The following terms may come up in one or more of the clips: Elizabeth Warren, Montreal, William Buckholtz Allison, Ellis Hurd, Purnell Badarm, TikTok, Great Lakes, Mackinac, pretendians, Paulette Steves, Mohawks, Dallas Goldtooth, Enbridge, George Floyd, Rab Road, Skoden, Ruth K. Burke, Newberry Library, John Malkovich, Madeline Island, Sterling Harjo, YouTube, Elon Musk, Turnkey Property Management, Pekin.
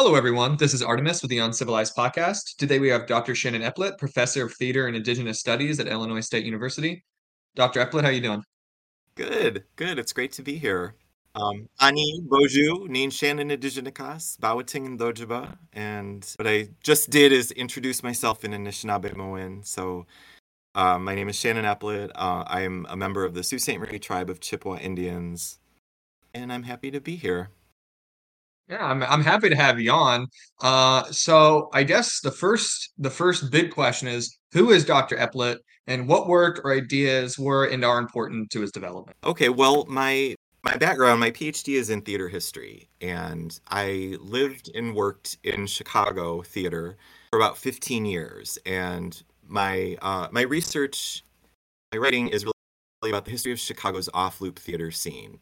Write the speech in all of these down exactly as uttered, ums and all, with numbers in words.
Hello, everyone. This is Artemis with the Uncivilized Podcast. Today, we have Doctor Shannon Epplett, Professor of Theater and Indigenous Studies at Illinois State University. Doctor Epplett, how are you doing? Good, good. It's great to be here. Um, Ani, Boju, Nin Shannon Indigenous, Bawating and Lojiba. And what I just did is introduce myself in Anishinaabe Moin. So uh, my name is Shannon Epplett. Uh, I am a member of the Sault Ste. Marie Tribe of Chippewa Indians, and I'm happy to be here. Yeah, I'm I'm happy to have you on. Uh, so I guess the first the first big question is, who is Doctor Epplett, and what work or ideas were and are important to his development? Okay, well, my my background, my PhD is in theater history, and I lived and worked in Chicago theater for about fifteen years. And my uh, my research, my writing is really about the history of Chicago's off-loop theater scene.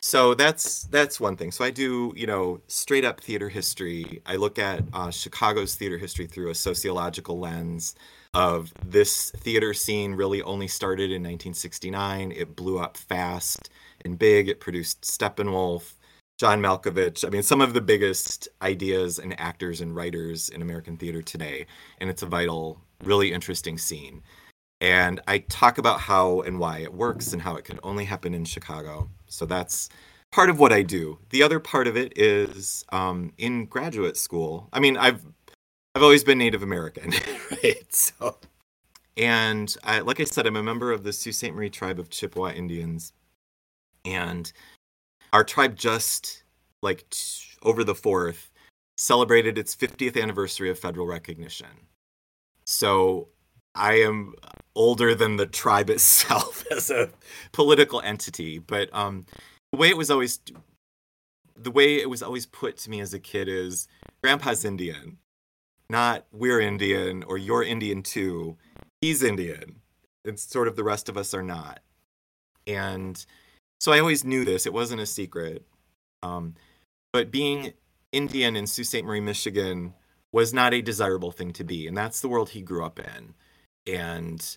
So that's that's one thing. So I do, you know, straight up theater history. I look at uh, Chicago's theater history through a sociological lens of this theater scene really only started in nineteen sixty-nine. It blew up fast and big. It produced Steppenwolf, John Malkovich. I mean, some of the biggest ideas and actors and writers in American theater today. And it's a vital, really interesting scene. And I talk about how and why it works and how it could only happen in Chicago. So that's part of what I do. The other part of it is um, in graduate school. I mean, I've I've always been Native American, right? So, and I, like I said, I'm a member of the Sault Ste. Marie Tribe of Chippewa Indians, and our tribe just like t- over the fourth celebrated its fiftieth anniversary of federal recognition. So I am older than the tribe itself as a political entity, but um, the way it was always the way it was always put to me as a kid is Grandpa's Indian, not we're Indian or you're Indian too. He's Indian. It's sort of the rest of us are not. And so I always knew this. It wasn't a secret. Um, but being Indian in Sault Ste. Marie, Michigan was not a desirable thing to be, and that's the world he grew up in. And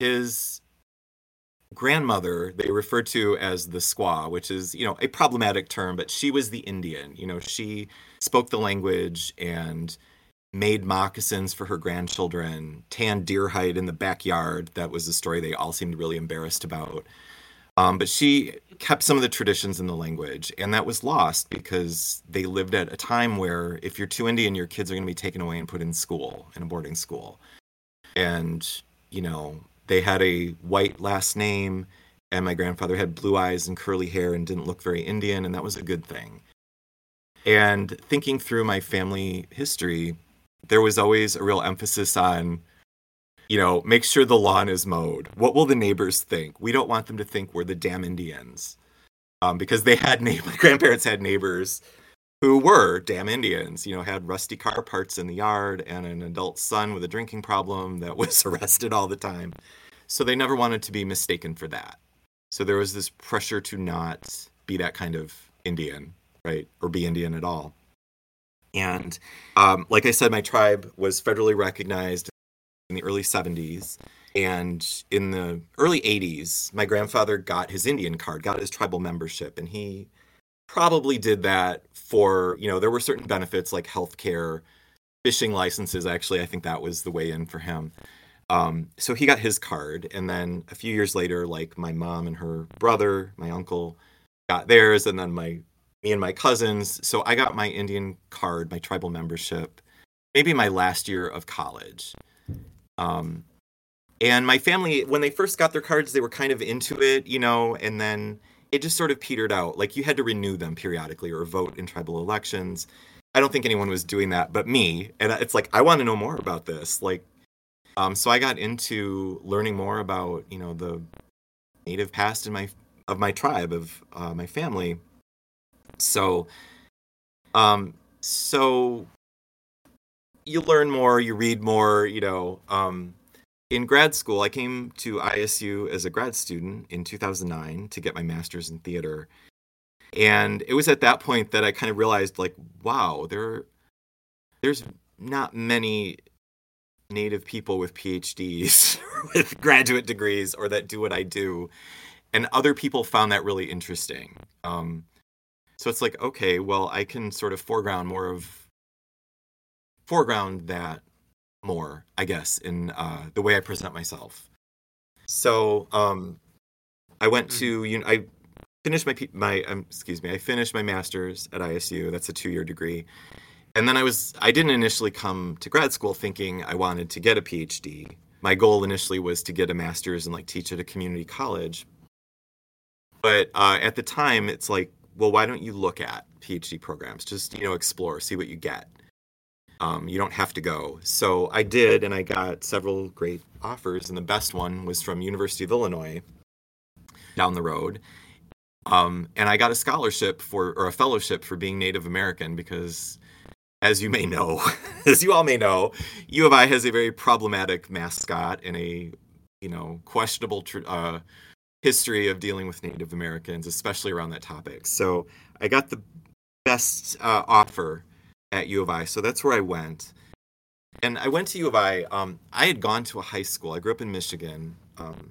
his grandmother, they refer to as the squaw, which is, you know, a problematic term, but she was the Indian. You know, she spoke the language and made moccasins for her grandchildren, tanned deer hide in the backyard. That was a story they all seemed really embarrassed about. Um, but she kept some of the traditions in the language, and that was lost because they lived at a time where if you're too Indian, your kids are going to be taken away and put in school, in a boarding school. And, you know, they had a white last name, and my grandfather had blue eyes and curly hair and didn't look very Indian, and that was a good thing. And thinking through my family history, there was always a real emphasis on, you know, make sure the lawn is mowed. What will the neighbors think? We don't want them to think we're the damn Indians. Um, because they had neighbors, my grandparents had neighbors who were damn Indians, you know, had rusty car parts in the yard and an adult son with a drinking problem that was arrested all the time. So they never wanted to be mistaken for that. So there was this pressure to not be that kind of Indian, right? Or be Indian at all. And um, like I said, my tribe was federally recognized in the early seventies. And in the early eighties, my grandfather got his Indian card, got his tribal membership, and he probably did that for, you know, there were certain benefits like healthcare, fishing licenses. Actually, I think that was the way in for him. Um, so he got his card. And then a few years later, like my mom and her brother, my uncle got theirs. And then my, me and my cousins. So I got my Indian card, my tribal membership, maybe my last year of college. Um, and my family, when they first got their cards, they were kind of into it, you know, and then it just sort of petered out. Like you had to renew them periodically or vote in tribal elections. I don't think anyone was doing that but me. And it's like, I want to know more about this. Like, um, so I got into learning more about, you know, the native past in my, of my tribe, of uh, my family. So, um, so you learn more, you read more, you know, um, in grad school, I came to I S U as a grad student in two thousand nine to get my master's in theater. And it was at that point that I kind of realized, like, wow, there, there's not many Native people with PhDs, with graduate degrees, or that do what I do. And other people found that really interesting. Um, so it's like, okay, well, I can sort of foreground more of foreground that more, I guess, in uh, the way I present myself. So um, I went to, you know, I finished my, my um, excuse me, I finished my master's at I S U. That's a two-year degree. And then I was, I didn't initially come to grad school thinking I wanted to get a PhD. My goal initially was to get a master's and like teach at a community college. But uh, at the time, it's like, well, why don't you look at PhD programs? Just, you know, explore, see what you get. Um, you don't have to go. So I did, and I got several great offers, and the best one was from University of Illinois down the road. Um, and I got a scholarship for, or a fellowship for being Native American because, as you may know, as you all may know, U of I has a very problematic mascot and a, you know, questionable tr- uh, history of dealing with Native Americans, especially around that topic. So I got the best uh, offer at U of I, so that's where I went. And I went to U of I, um, I had gone to a high school, I grew up in Michigan, um,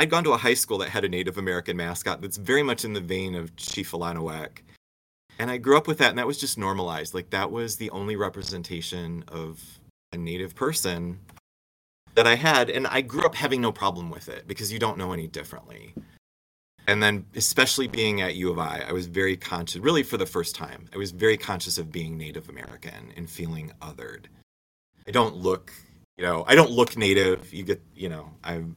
I'd gone to a high school that had a Native American mascot that's very much in the vein of Chief Illanowack. And I grew up with that, and that was just normalized. Like, that was the only representation of a Native person that I had, and I grew up having no problem with it, because you don't know any differently. And then, especially being at U of I, I was very conscious, really for the first time, I was very conscious of being Native American and feeling othered. I don't look, you know, I don't look Native. You get, you know, I'm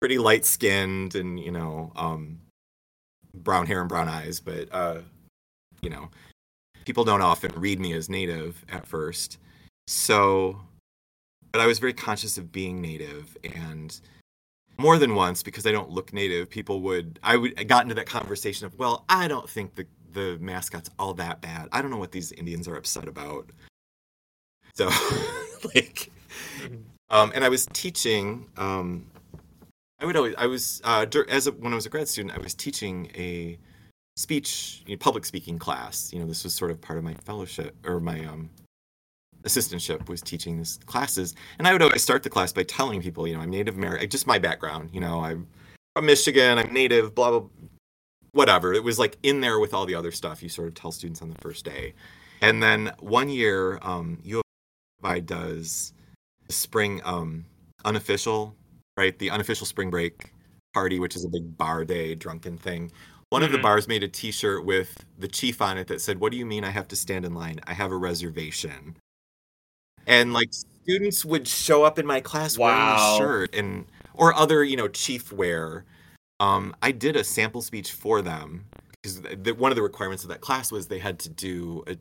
pretty light-skinned and, you know, um, brown hair and brown eyes, but, uh, you know, people don't often read me as Native at first. So, but I was very conscious of being Native, and more than once, because I don't look Native, people would, I would, I got into that conversation of, well, I don't think the, the mascot's all that bad. I don't know what these Indians are upset about. So, like, um, and I was teaching, um, I would always, I was, uh, as a, when I was a grad student, I was teaching a speech, you know, public speaking class. You know, this was sort of part of my fellowship, or my um, assistantship was teaching these classes. And I would always start the class by telling people, you know, I'm Native American, just my background, you know, I'm from Michigan, I'm Native, blah, blah, whatever. It was like in there with all the other stuff you sort of tell students on the first day. And then one year, um, U of I does the spring um, unofficial, right? The unofficial spring break party, which is a big bar day, drunken thing. One of the bars made a t-shirt with the chief on it that said, what do you mean I have to stand in line? I have a reservation. And like students would show up in my class wow. wearing a shirt and or other, you know, chief wear. Um, I did a sample speech for them because the, one of the requirements of that class was they had to do a,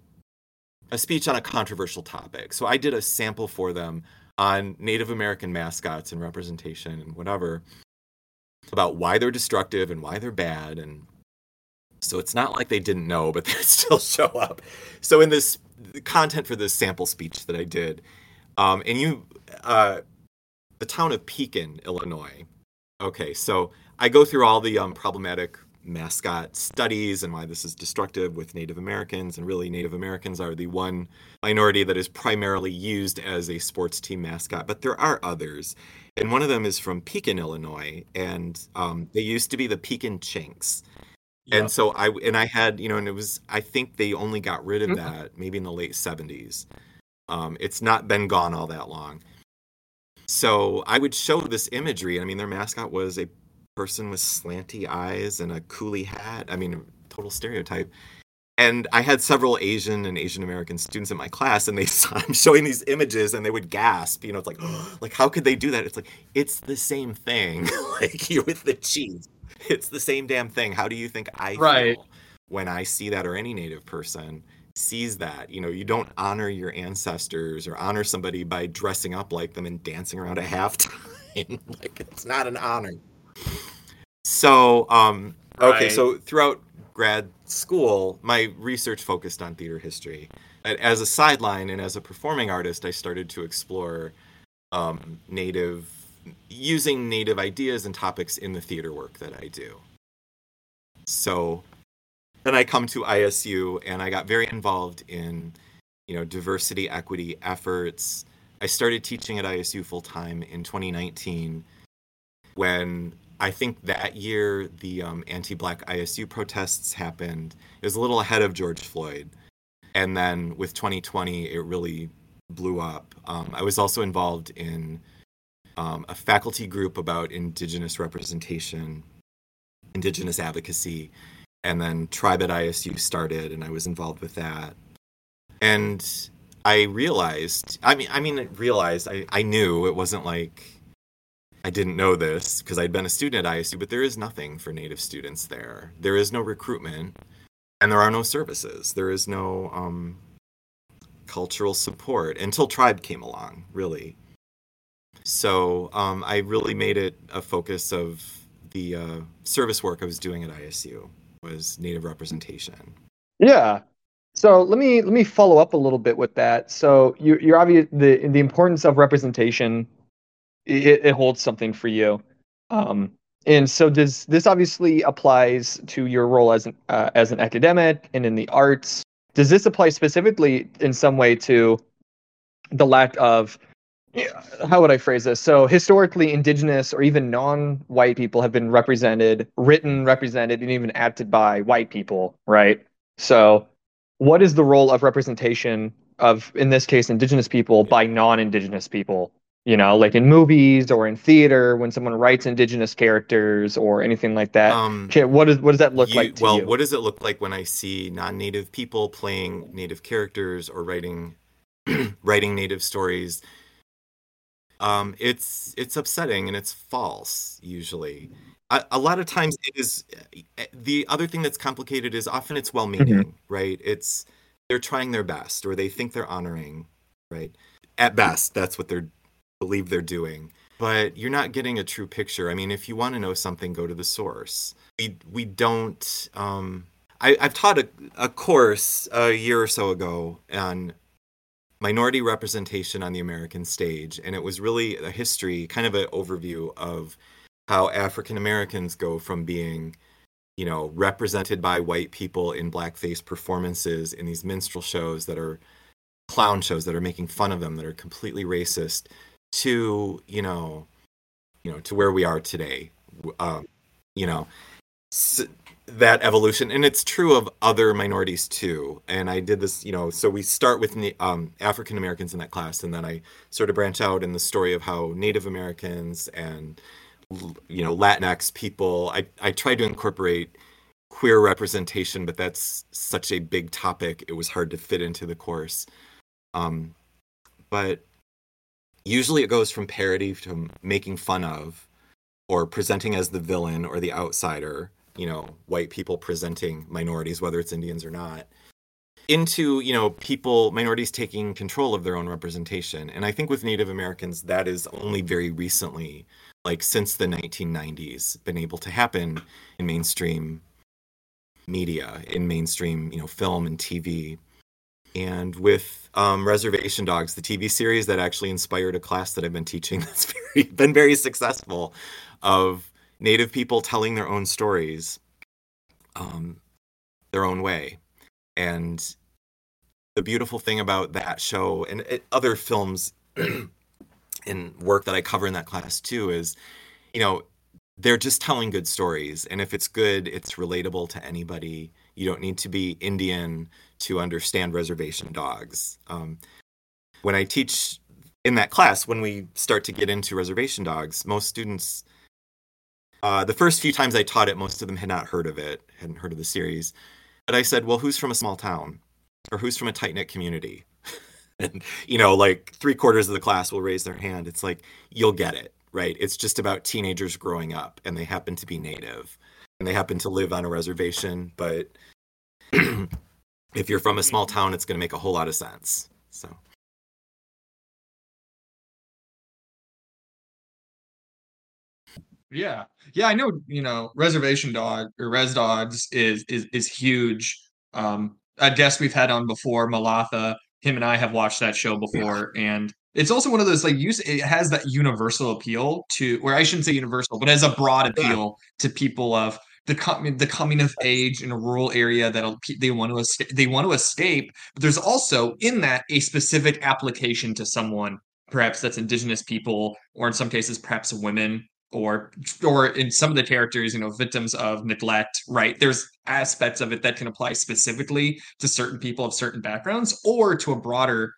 a speech on a controversial topic. So I did a sample for them on Native American mascots and representation and whatever, about why they're destructive and why they're bad. And so it's not like they didn't know, but they still show up. So in this the content for this sample speech that I did, um, and you, uh, the town of Pekin, Illinois. Okay, so I go through all the um, problematic mascot studies and why this is destructive with Native Americans. And really, Native Americans are the one minority that is primarily used as a sports team mascot. But there are others. And one of them is from Pekin, Illinois. And um, they used to be the Pekin Chinks. And yep. so I and I had, you know, and it was, I think they only got rid of that maybe in the late seventies. Um, it's not been gone all that long. So I would show this imagery. And I mean, their mascot was a person with slanty eyes and a coolie hat. I mean, total stereotype. And I had several Asian and Asian American students in my class, and they saw I'm showing these images, and they would gasp. You know, it's like, oh, like, how could they do that? It's like, it's the same thing. Like, you're with the cheese. It's the same damn thing. How do you think I right. feel when I see that, or any Native person sees that? You know, you don't honor your ancestors or honor somebody by dressing up like them and dancing around at halftime. Like, it's not an honor. So, um, right. okay, so throughout grad school, my research focused on theater history. As a sideline and as a performing artist, I started to explore um, Native using Native ideas and topics in the theater work that I do. So then I come to I S U, and I got very involved in, you know, diversity, equity efforts. I started teaching at I S U full-time in twenty nineteen, when I think that year the um, anti-Black I S U protests happened. It was a little ahead of George Floyd. And then with twenty twenty, it really blew up. Um, I was also involved in um, a faculty group about Indigenous representation, Indigenous advocacy, and then Tribe at I S U started, and I was involved with that. And I realized, I mean, I mean, realized, I, I knew it wasn't like I didn't know this because I'd been a student at I S U, but there is nothing for Native students there. There is no recruitment, and there are no services. There is no um, cultural support until Tribe came along, really. So um, I really made it a focus of the uh, service work I was doing at I S U was Native representation. Yeah. So let me let me follow up a little bit with that. So you, you're obvious the the importance of representation. It, it holds something for you, um, and so does this. Obviously, applies to your role as an uh, as an academic and in the arts. Does this apply specifically in some way to the lack of? How would I phrase this? So historically, Indigenous or even non-white people have been represented, written, represented, and even acted by white people, right? So. What is the role of representation of, in this case, Indigenous people by non-Indigenous people? You know, like in movies or in theater, when someone writes Indigenous characters or anything like that. Um, what, is, what does that look you, like to well, you? Well, what does it look like when I see non-Native people playing Native characters or writing writing Native stories? Um, it's it's upsetting and it's false, usually. A lot of times it is, the other thing that's complicated is often it's well-meaning, mm-hmm. right? It's, they're trying their best or they think they're honoring, right? At best, that's what they believe they're doing. But you're not getting a true picture. I mean, if you want to know something, go to the source. We we don't, um, I, I've taught a, a course a year or so ago on minority representation on the American stage. And it was really a history, kind of an overview of how African Americans go from being, you know, represented by white people in blackface performances in these minstrel shows that are clown shows that are making fun of them, that are completely racist, to, you know, you know, to where we are today, um, you know, so that evolution. And it's true of other minorities too. And I did this, you know, so we start with um, African Americans in that class, and then I sort of branch out in the story of how Native Americans and you know, Latinx people. I, I tried to incorporate queer representation, but that's such a big topic. It was hard to fit into the course. Um, but usually it goes from parody to making fun of or presenting as the villain or the outsider, you know, white people presenting minorities, whether it's Indians or not, into, you know, people, minorities taking control of their own representation. And I think with Native Americans, that is only very recently, like since the nineteen nineties, been able to happen in mainstream media, in mainstream, you know, film and T V. And with um, Reservation Dogs, the T V series that actually inspired a class that I've been teaching that's very, been very successful, of Native people telling their own stories um, their own way. And the beautiful thing about that show and it, other films and work that I cover in that class too is, you know, they're just telling good stories. And if it's good, it's relatable to anybody. You don't need to be Indian to understand Reservation Dogs. Um, when I teach in that class, when we start to get into Reservation Dogs, most students, uh, the first few times I taught it, most of them had not heard of it, hadn't heard of the series. But I said, well, who's from a small town or who's from a tight-knit community? And, you know, like three quarters of the class will raise their hand. It's like, you'll get it, right? It's just about teenagers growing up, and they happen to be Native and they happen to live on a reservation. But if you're from a small town, it's going to make a whole lot of sense. So. Yeah. Yeah, I know, you know, Reservation Dog or Res Dogs is is is huge. Um, a guest we've had on before, Malatha, him and I have watched that show before. Yeah. And it's also one of those, like, use it has that universal appeal to, or I shouldn't say universal, but it has a broad appeal yeah. to people of the com- the coming of age in a rural area that they want to es- they want to escape. But there's also in that a specific application to someone, perhaps that's Indigenous people, or in some cases, perhaps women. Or, or in some of the characters, you know, victims of neglect, right? There's aspects of it that can apply specifically to certain people of certain backgrounds, or to a broader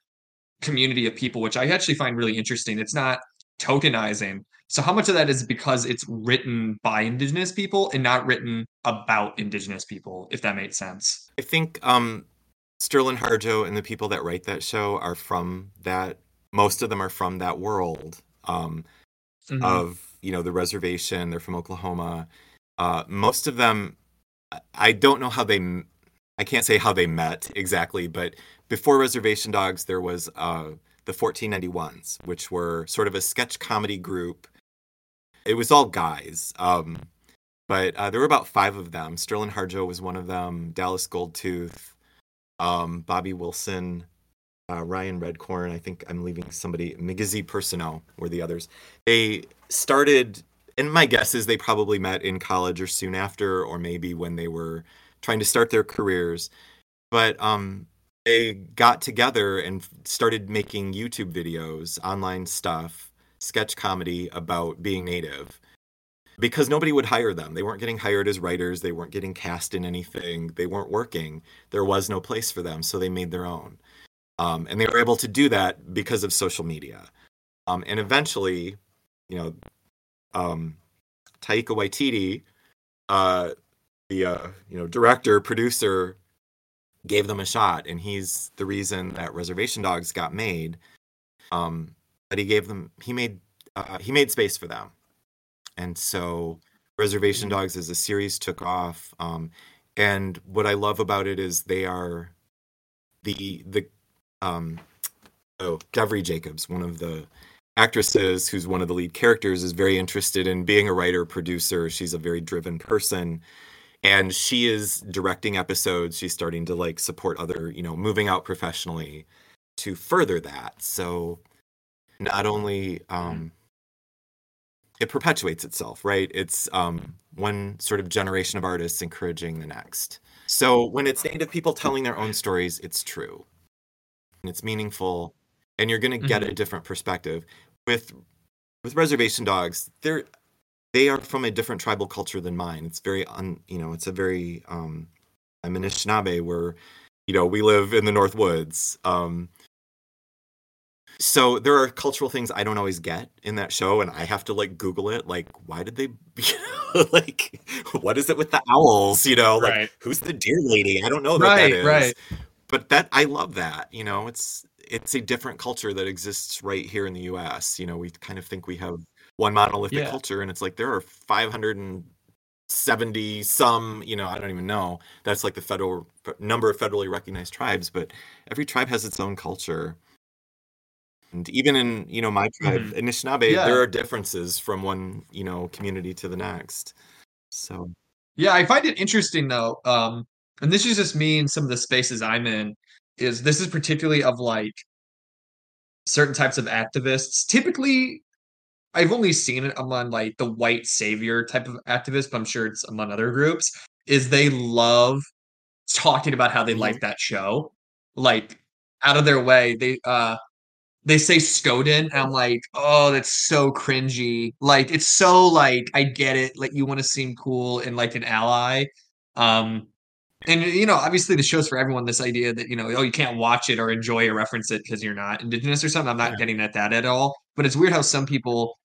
community of people, which I actually find really interesting. It's not tokenizing. So how much of that is because it's written by Indigenous people and not written about Indigenous people, if that made sense? I think um, Sterling Harjo and the people that write that show are from that. Most of them are from that world um, mm-hmm. of, you know, the reservation. They're from Oklahoma. Uh, most of them, I don't know how they, I can't say how they met exactly, but before Reservation Dogs, there was uh, the fourteen ninety-ones, which were sort of a sketch comedy group. It was all guys, um, but uh, there were about five of them. Sterling Harjo was one of them, Dallas Goldtooth, um, Bobby Wilson, uh, Ryan Redcorn, I think I'm leaving somebody, Migazi Persono were the others. They started, and my guess is they probably met in college or soon after, or maybe when they were trying to start their careers. But um, they got together and started making YouTube videos, online stuff, sketch comedy about being Native, because nobody would hire them. They weren't getting hired as writers. They weren't getting cast in anything. They weren't working. There was no place for them, so they made their own. Um, and they were able to do that because of social media. Um, and eventually, you know, Um, Taika Waititi, uh, the uh, you know director, producer, gave them a shot, and he's the reason that Reservation Dogs got made. Um, but he gave them, he made uh, he made space for them, and so Reservation Dogs as a series took off. Um, and what I love about it is they are the the um, oh Devery Jacobs, one of the actresses who's one of the lead characters, is very interested in being a writer, producer. She's a very driven person, and she is directing episodes. She's starting to like support other, you know, moving out professionally to further that. So not only um, it perpetuates itself, right? It's um, one sort of generation of artists encouraging the next. So when it's Native people telling their own stories, it's true and it's meaningful. And you're going to get mm-hmm. a different perspective. With with Reservation Dogs, they're they are from a different tribal culture than mine. It's very, un, you know, it's a very, um, I'm Anishinaabe, where, you know, we live in the North Woods. Um, so there are cultural things I don't always get in that show, and I have to, like, Google it. Like, why did they, you know, like, what is it with the owls, you know? Right. Like, who's the deer lady? I don't know what right, that is. Right. But that, I love that, you know, it's, it's a different culture that exists right here in the U S. You know, we kind of think we have one monolithic yeah. culture, and it's like there are five hundred seventy some, you know, I don't even know. That's like the federal number of federally recognized tribes, but every tribe has its own culture. And even in, you know, my tribe, mm-hmm. Anishinaabe, yeah. there are differences from one, you know, community to the next. So, yeah, I find it interesting though. Um, and this is just me and some of the spaces I'm in. Is this is particularly of like certain types of activists. Typically, I've only seen it among like the white savior type of activists, but I'm sure it's among other groups, is they love talking about how they like that show. Like out of their way, they uh they say Skoden, and I'm like, oh, that's so cringy. Like it's so like, I get it, like you want to seem cool and like an ally. Um And, you know, obviously the show's for everyone, this idea that, you know, oh, you can't watch it or enjoy or reference it because you're not Indigenous or something. I'm not yeah. getting at that at all. But it's weird how some people,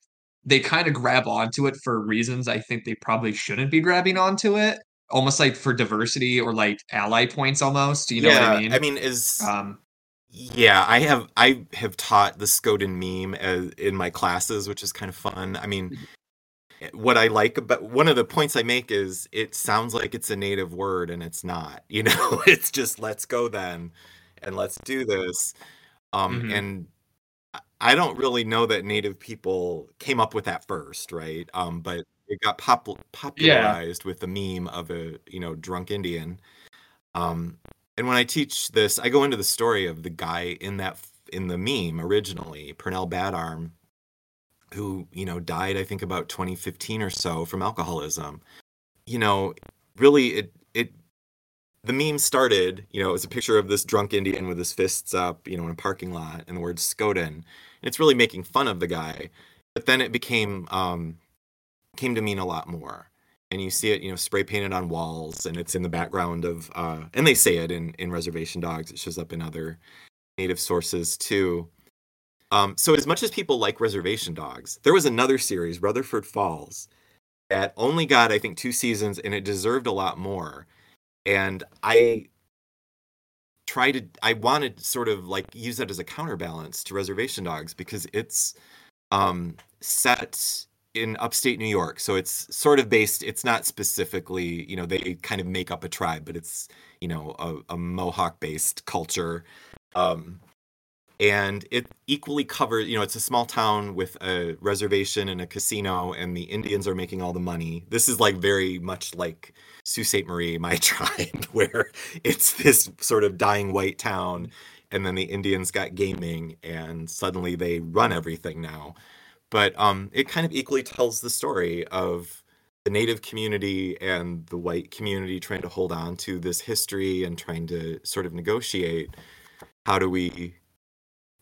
they kind of grab onto it for reasons I think they probably shouldn't be grabbing onto it. Almost like for diversity or like ally points almost. You know yeah. what I mean? I mean, is... Um, yeah, I have I have taught the Skoden meme as, in my classes, which is kind of fun. I mean... What I like about one of the points I make is it sounds like it's a Native word and it's not, you know, it's just let's go then and let's do this. Um, mm-hmm. And I don't really know that Native people came up with that first. Right. Um, but it got pop- popularized yeah. with the meme of a, you know, drunk Indian. Um, and when I teach this, I go into the story of the guy in that in the meme originally, Purnell Badarm, who, you know, died, I think, about twenty fifteen or so from alcoholism. You know, really, it, it, the meme started, you know, it was a picture of this drunk Indian with his fists up, you know, in a parking lot, and the word Skoden. And it's really making fun of the guy. But then it became, um, came to mean a lot more. And you see it, you know, spray painted on walls, and it's in the background of, uh, and they say it in, in Reservation Dogs. It shows up in other native sources too. Um, so as much as people like Reservation Dogs, there was another series, Rutherford Falls, that only got, I think, two seasons, and it deserved a lot more. And I tried to, I wanted sort of like use that as a counterbalance to Reservation Dogs, because it's um, set in upstate New York. So it's sort of based, it's not specifically, you know, they kind of make up a tribe, but it's, you know, a, a Mohawk-based culture. Um, and it equally covers, you know, it's a small town with a reservation and a casino, and the Indians are making all the money. This is like very much like Sault Ste. Marie, my tribe, where it's this sort of dying white town, and then the Indians got gaming, and suddenly they run everything now. But um, it kind of equally tells the story of the Native community and the white community trying to hold on to this history and trying to sort of negotiate, how do we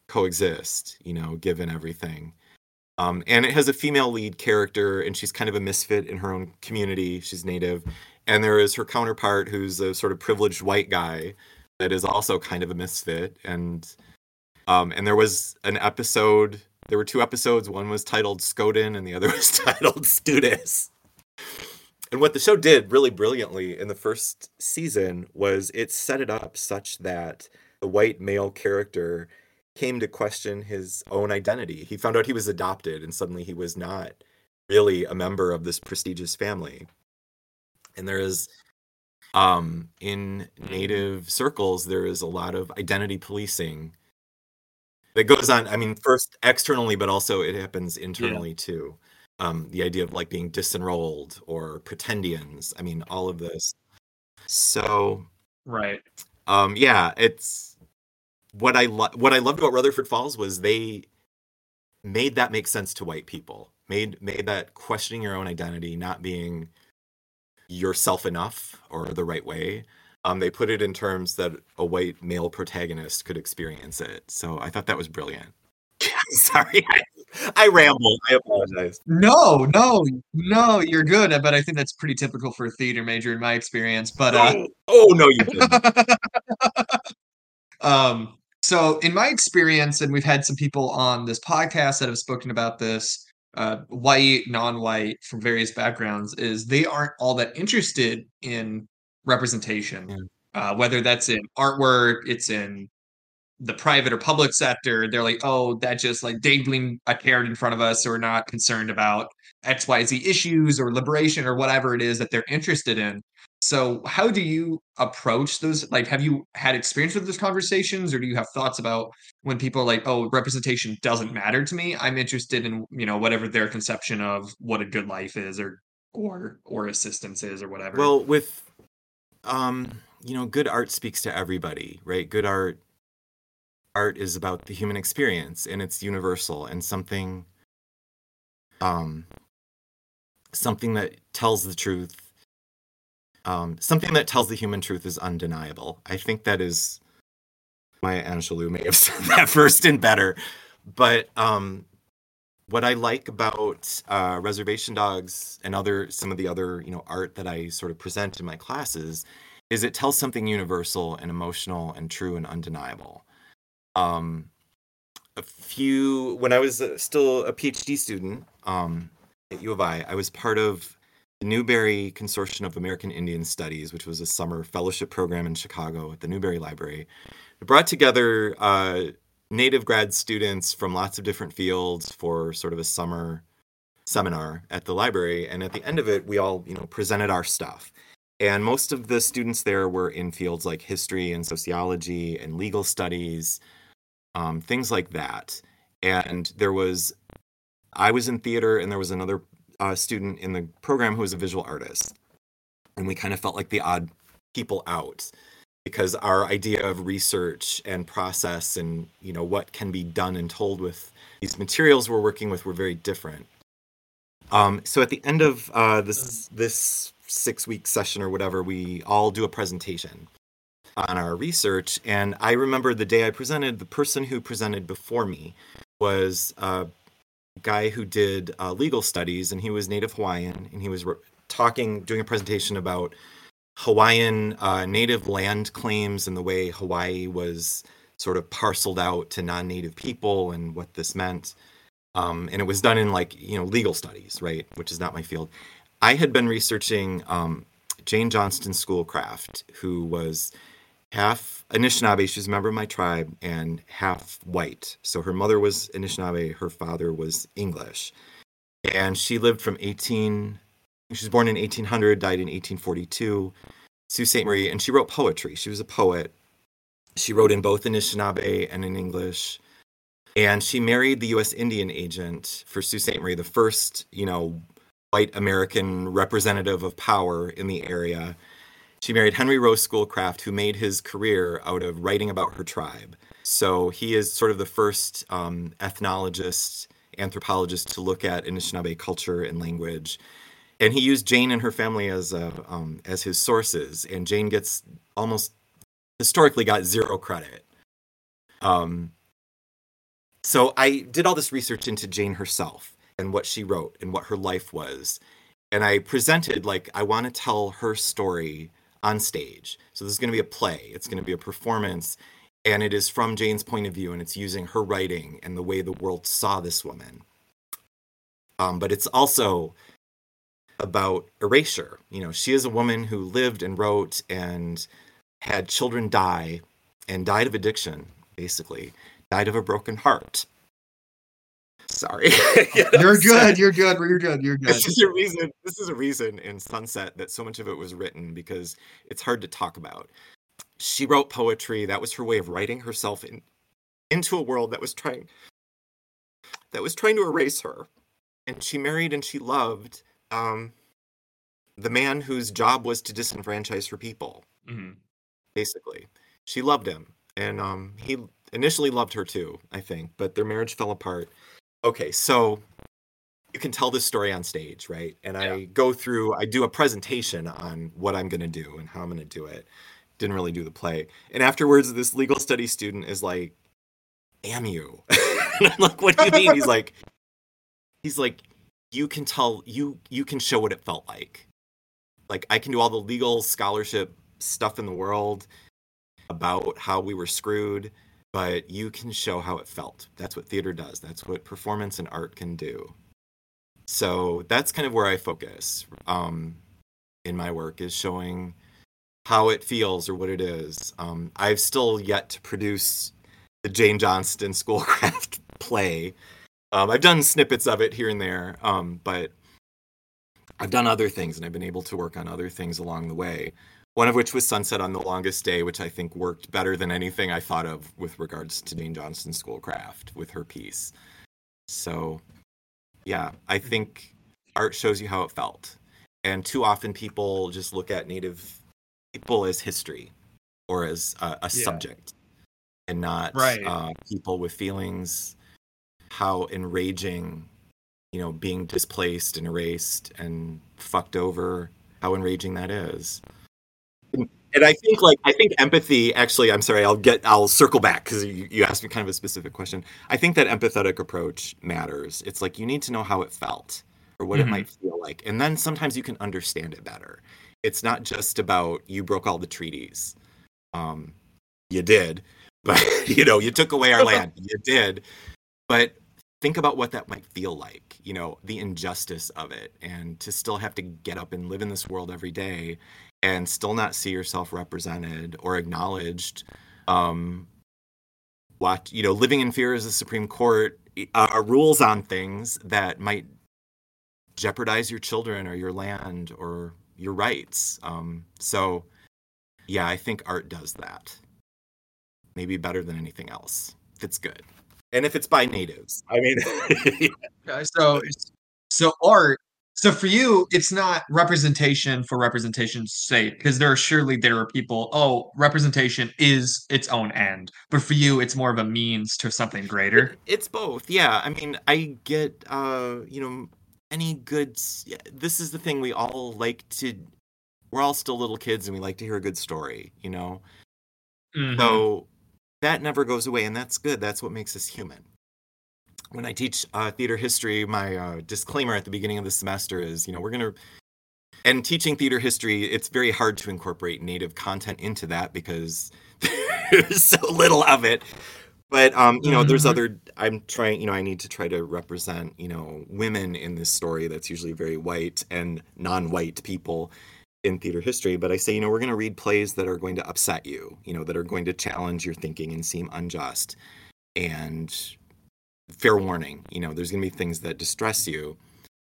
coexist, you know, given everything. Um, and it has a female lead character, and she's kind of a misfit in her own community. She's Native. And there is her counterpart, who's a sort of privileged white guy that is also kind of a misfit. And um, and there was an episode... There were two episodes. One was titled Scoden, and the other was titled Studis. And what the show did really brilliantly in the first season was it set it up such that the white male character came to question his own identity. He found out he was adopted, and suddenly he was not really a member of this prestigious family. And there is, um, in Native circles, there is a lot of identity policing that goes on, I mean, first externally, but also it happens internally yeah. too. Um, the idea of like being disenrolled or pretendians. I mean, all of this. So, right. Um, yeah, it's what I lo- what I loved about Rutherford Falls was they made that make sense to white people. Made made that questioning your own identity, not being yourself enough or the right way. Um, they put it in terms that a white male protagonist could experience it. So I thought that was brilliant. Sorry, I, I ramble. I apologize. No, no, no, you're good. But I think that's pretty typical for a theater major in my experience. But uh... oh, oh, no, you didn't. um, so in my experience, and we've had some people on this podcast that have spoken about this, uh, white, non-white, from various backgrounds, is they aren't all that interested in representation, yeah. uh, whether that's in artwork, it's in the private or public sector. They're like, oh, that just like dangling a carrot in front of us, or not concerned about X Y Z issues or liberation or whatever it is that they're interested in. So how do you approach those? Like, have you had experience with those conversations, or do you have thoughts about when people are like, oh, representation doesn't matter to me. I'm interested in, you know, whatever their conception of what a good life is or, or, or assistance is or whatever. Well, with, Um, you know, good art speaks to everybody, right? Good art, art is about the human experience, and it's universal, and something, um, something that tells the truth, um, something that tells the human truth is undeniable. I think that is, Maya Angelou may have said that first and better, but, um, what I like about uh, Reservation Dogs and other some of the other, you know, art that I sort of present in my classes is it tells something universal and emotional and true and undeniable. Um, a few when I was still a PhD student um, at U of I, I was part of the Newberry Consortium of American Indian Studies, which was a summer fellowship program in Chicago at the Newberry Library. It brought together Uh, Native grad students from lots of different fields for sort of a summer seminar at the library. And at the end of it, we all, you know, presented our stuff. And most of the students there were in fields like history and sociology and legal studies, um, things like that. And there was, I was in theater, and there was another uh, student in the program who was a visual artist. And we kind of felt like the odd people out, because our idea of research and process and, you know, what can be done and told with these materials we're working with were very different. Um, so at the end of uh, this this six-week session or whatever, we all do a presentation on our research. And I remember the day I presented, the person who presented before me was a guy who did uh, legal studies, and he was Native Hawaiian, and he was re- talking, doing a presentation about Hawaiian uh, native land claims and the way Hawaii was sort of parceled out to non-native people and what this meant. Um, and it was done in, like, you know, legal studies, right, which is not my field. I had been researching um, Jane Johnston Schoolcraft, who was half Anishinaabe. She was a member of my tribe, and half white. So her mother was Anishinaabe, her father was English. And she lived from eighteen, she was born in eighteen hundred, died in eighteen forty-two, Sault Ste. Marie, and she wrote poetry. She was a poet. She wrote in both Anishinaabe and in English. And she married the U S Indian agent for Sault Ste. Marie, the first, you know, white American representative of power in the area. She married Henry Rose Schoolcraft, who made his career out of writing about her tribe. So he is sort of the first um, ethnologist, anthropologist to look at Anishinaabe culture and language. And he used Jane and her family as a, um, as his sources. And Jane gets almost historically got zero credit. Um, so I did all this research into Jane herself and what she wrote and what her life was. And I presented, like, I want to tell her story on stage. So this is going to be a play. It's going to be a performance. And it is from Jane's point of view, and it's using her writing and the way the world saw this woman. Um, but it's also about erasure. You know, she is a woman who lived and wrote and had children die and died of addiction, basically. Died of a broken heart. Sorry. you know you're, good, you're good. You're good. You're good. This is a reason. This is a reason in Sunset that so much of it was written, because it's hard to talk about. She wrote poetry. That was her way of writing herself in, into a world that was trying that was trying to erase her. And she married and she loved um, the man whose job was to disenfranchise her people. Mm-hmm. Basically, she loved him, and um, he initially loved her too, I think. But their marriage fell apart. Okay, so you can tell this story on stage, right? And yeah. I go through. I do a presentation on what I'm going to do and how I'm going to do it. Didn't really do the play. And afterwards, this legal study student is like, damn you. And I'm like, what do you mean? He's like, he's like, you can tell, you you can show what it felt like. Like, I can do all the legal scholarship stuff in the world about how we were screwed, but you can show how it felt. That's what theater does. That's what performance and art can do. So that's kind of where I focus um, in my work, is showing how it feels or what it is. Um, I've still yet to produce the Jane Johnston Schoolcraft play. Um, I've done snippets of it here and there, um, but I've done other things, and I've been able to work on other things along the way. One of which was Sunset on the Longest Day, which I think worked better than anything I thought of with regards to Jane Johnston Schoolcraft with her piece. So, yeah, I think art shows you how it felt. And too often people just look at Native people as history or as a, a yeah. subject, and not right. uh, people with feelings. How enraging, you know, being displaced and erased and fucked over, how enraging that is. And, and I think like I think empathy actually I'm sorry I'll get I'll circle back because you, you asked me kind of a specific question. I think that empathetic approach matters. It's like you need to know how it felt or what mm-hmm. it might feel like, and then sometimes you can understand it better. It's not just about you broke all the treaties. Um, you did, but you know, you took away our land. You did, but think about what that might feel like, you know, the injustice of it, and to still have to get up and live in this world every day and still not see yourself represented or acknowledged. Um, what, you know, living in fear as the Supreme Court uh, rules on things that might jeopardize your children or your land or your rights. Um, so, yeah, I think art does that. Maybe better than anything else, if it's good. And if it's by natives. I mean, yeah. so so art, so for you, it's not representation for representation's sake, because there are surely there are people, oh, representation is its own end. But for you, it's more of a means to something greater. It, it's both, yeah. I mean, I get, uh, you know, any good, this is the thing we all like to, we're all still little kids and we like to hear a good story, you know? Mm-hmm. So that never goes away, and that's good. That's what makes us human. When I teach uh, theater history, my uh, disclaimer at the beginning of the semester is, you know, we're going to, and teaching theater history, it's very hard to incorporate Native content into that because there's so little of it. But, um, you know, mm-hmm. there's other, I'm trying, you know, I need to try to represent, you know, women in this story that's usually very white and non-white people in theater history. But I say, you know, we're going to read plays that are going to upset you, you know, that are going to challenge your thinking and seem unjust. And fair warning, you know, there's going to be things that distress you.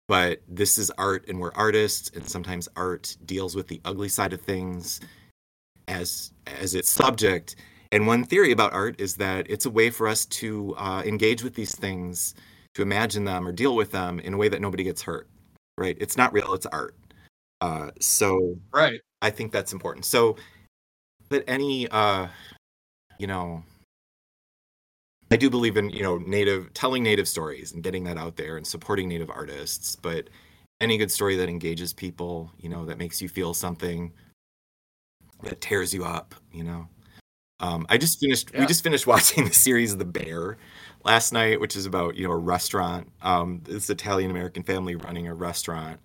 But this is art, and we're artists, and sometimes art deals with the ugly side of things as as its subject. And one theory about art is that it's a way for us to uh, engage with these things, to imagine them or deal with them in a way that nobody gets hurt, right? It's not real, it's art. Uh, so right. I think that's important. So that any, uh, you know, I do believe in, you know, Native, telling Native stories and getting that out there and supporting Native artists, but any good story that engages people, you know, that makes you feel something, that tears you up, you know. Um, I just finished, yeah. we just finished watching the series The Bear last night, which is about, you know, a restaurant, um, this Italian-American family running a restaurant.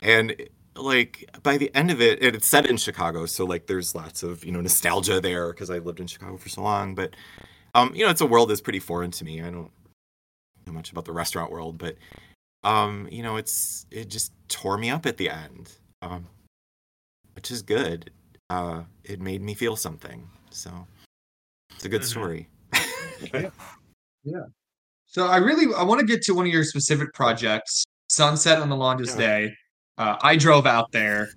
And like by the end of it, it, it's set in Chicago. So like there's lots of, you know, nostalgia there because I lived in Chicago for so long. But, um, you know, it's a world that's pretty foreign to me. I don't know much about the restaurant world, but, um, you know, it's, it just tore me up at the end, um, which is good. Uh, it made me feel something. So it's a good story. yeah. yeah. So I really, I want to get to one of your specific projects, Sunset on the Longest yeah. Day. Uh, I drove out there.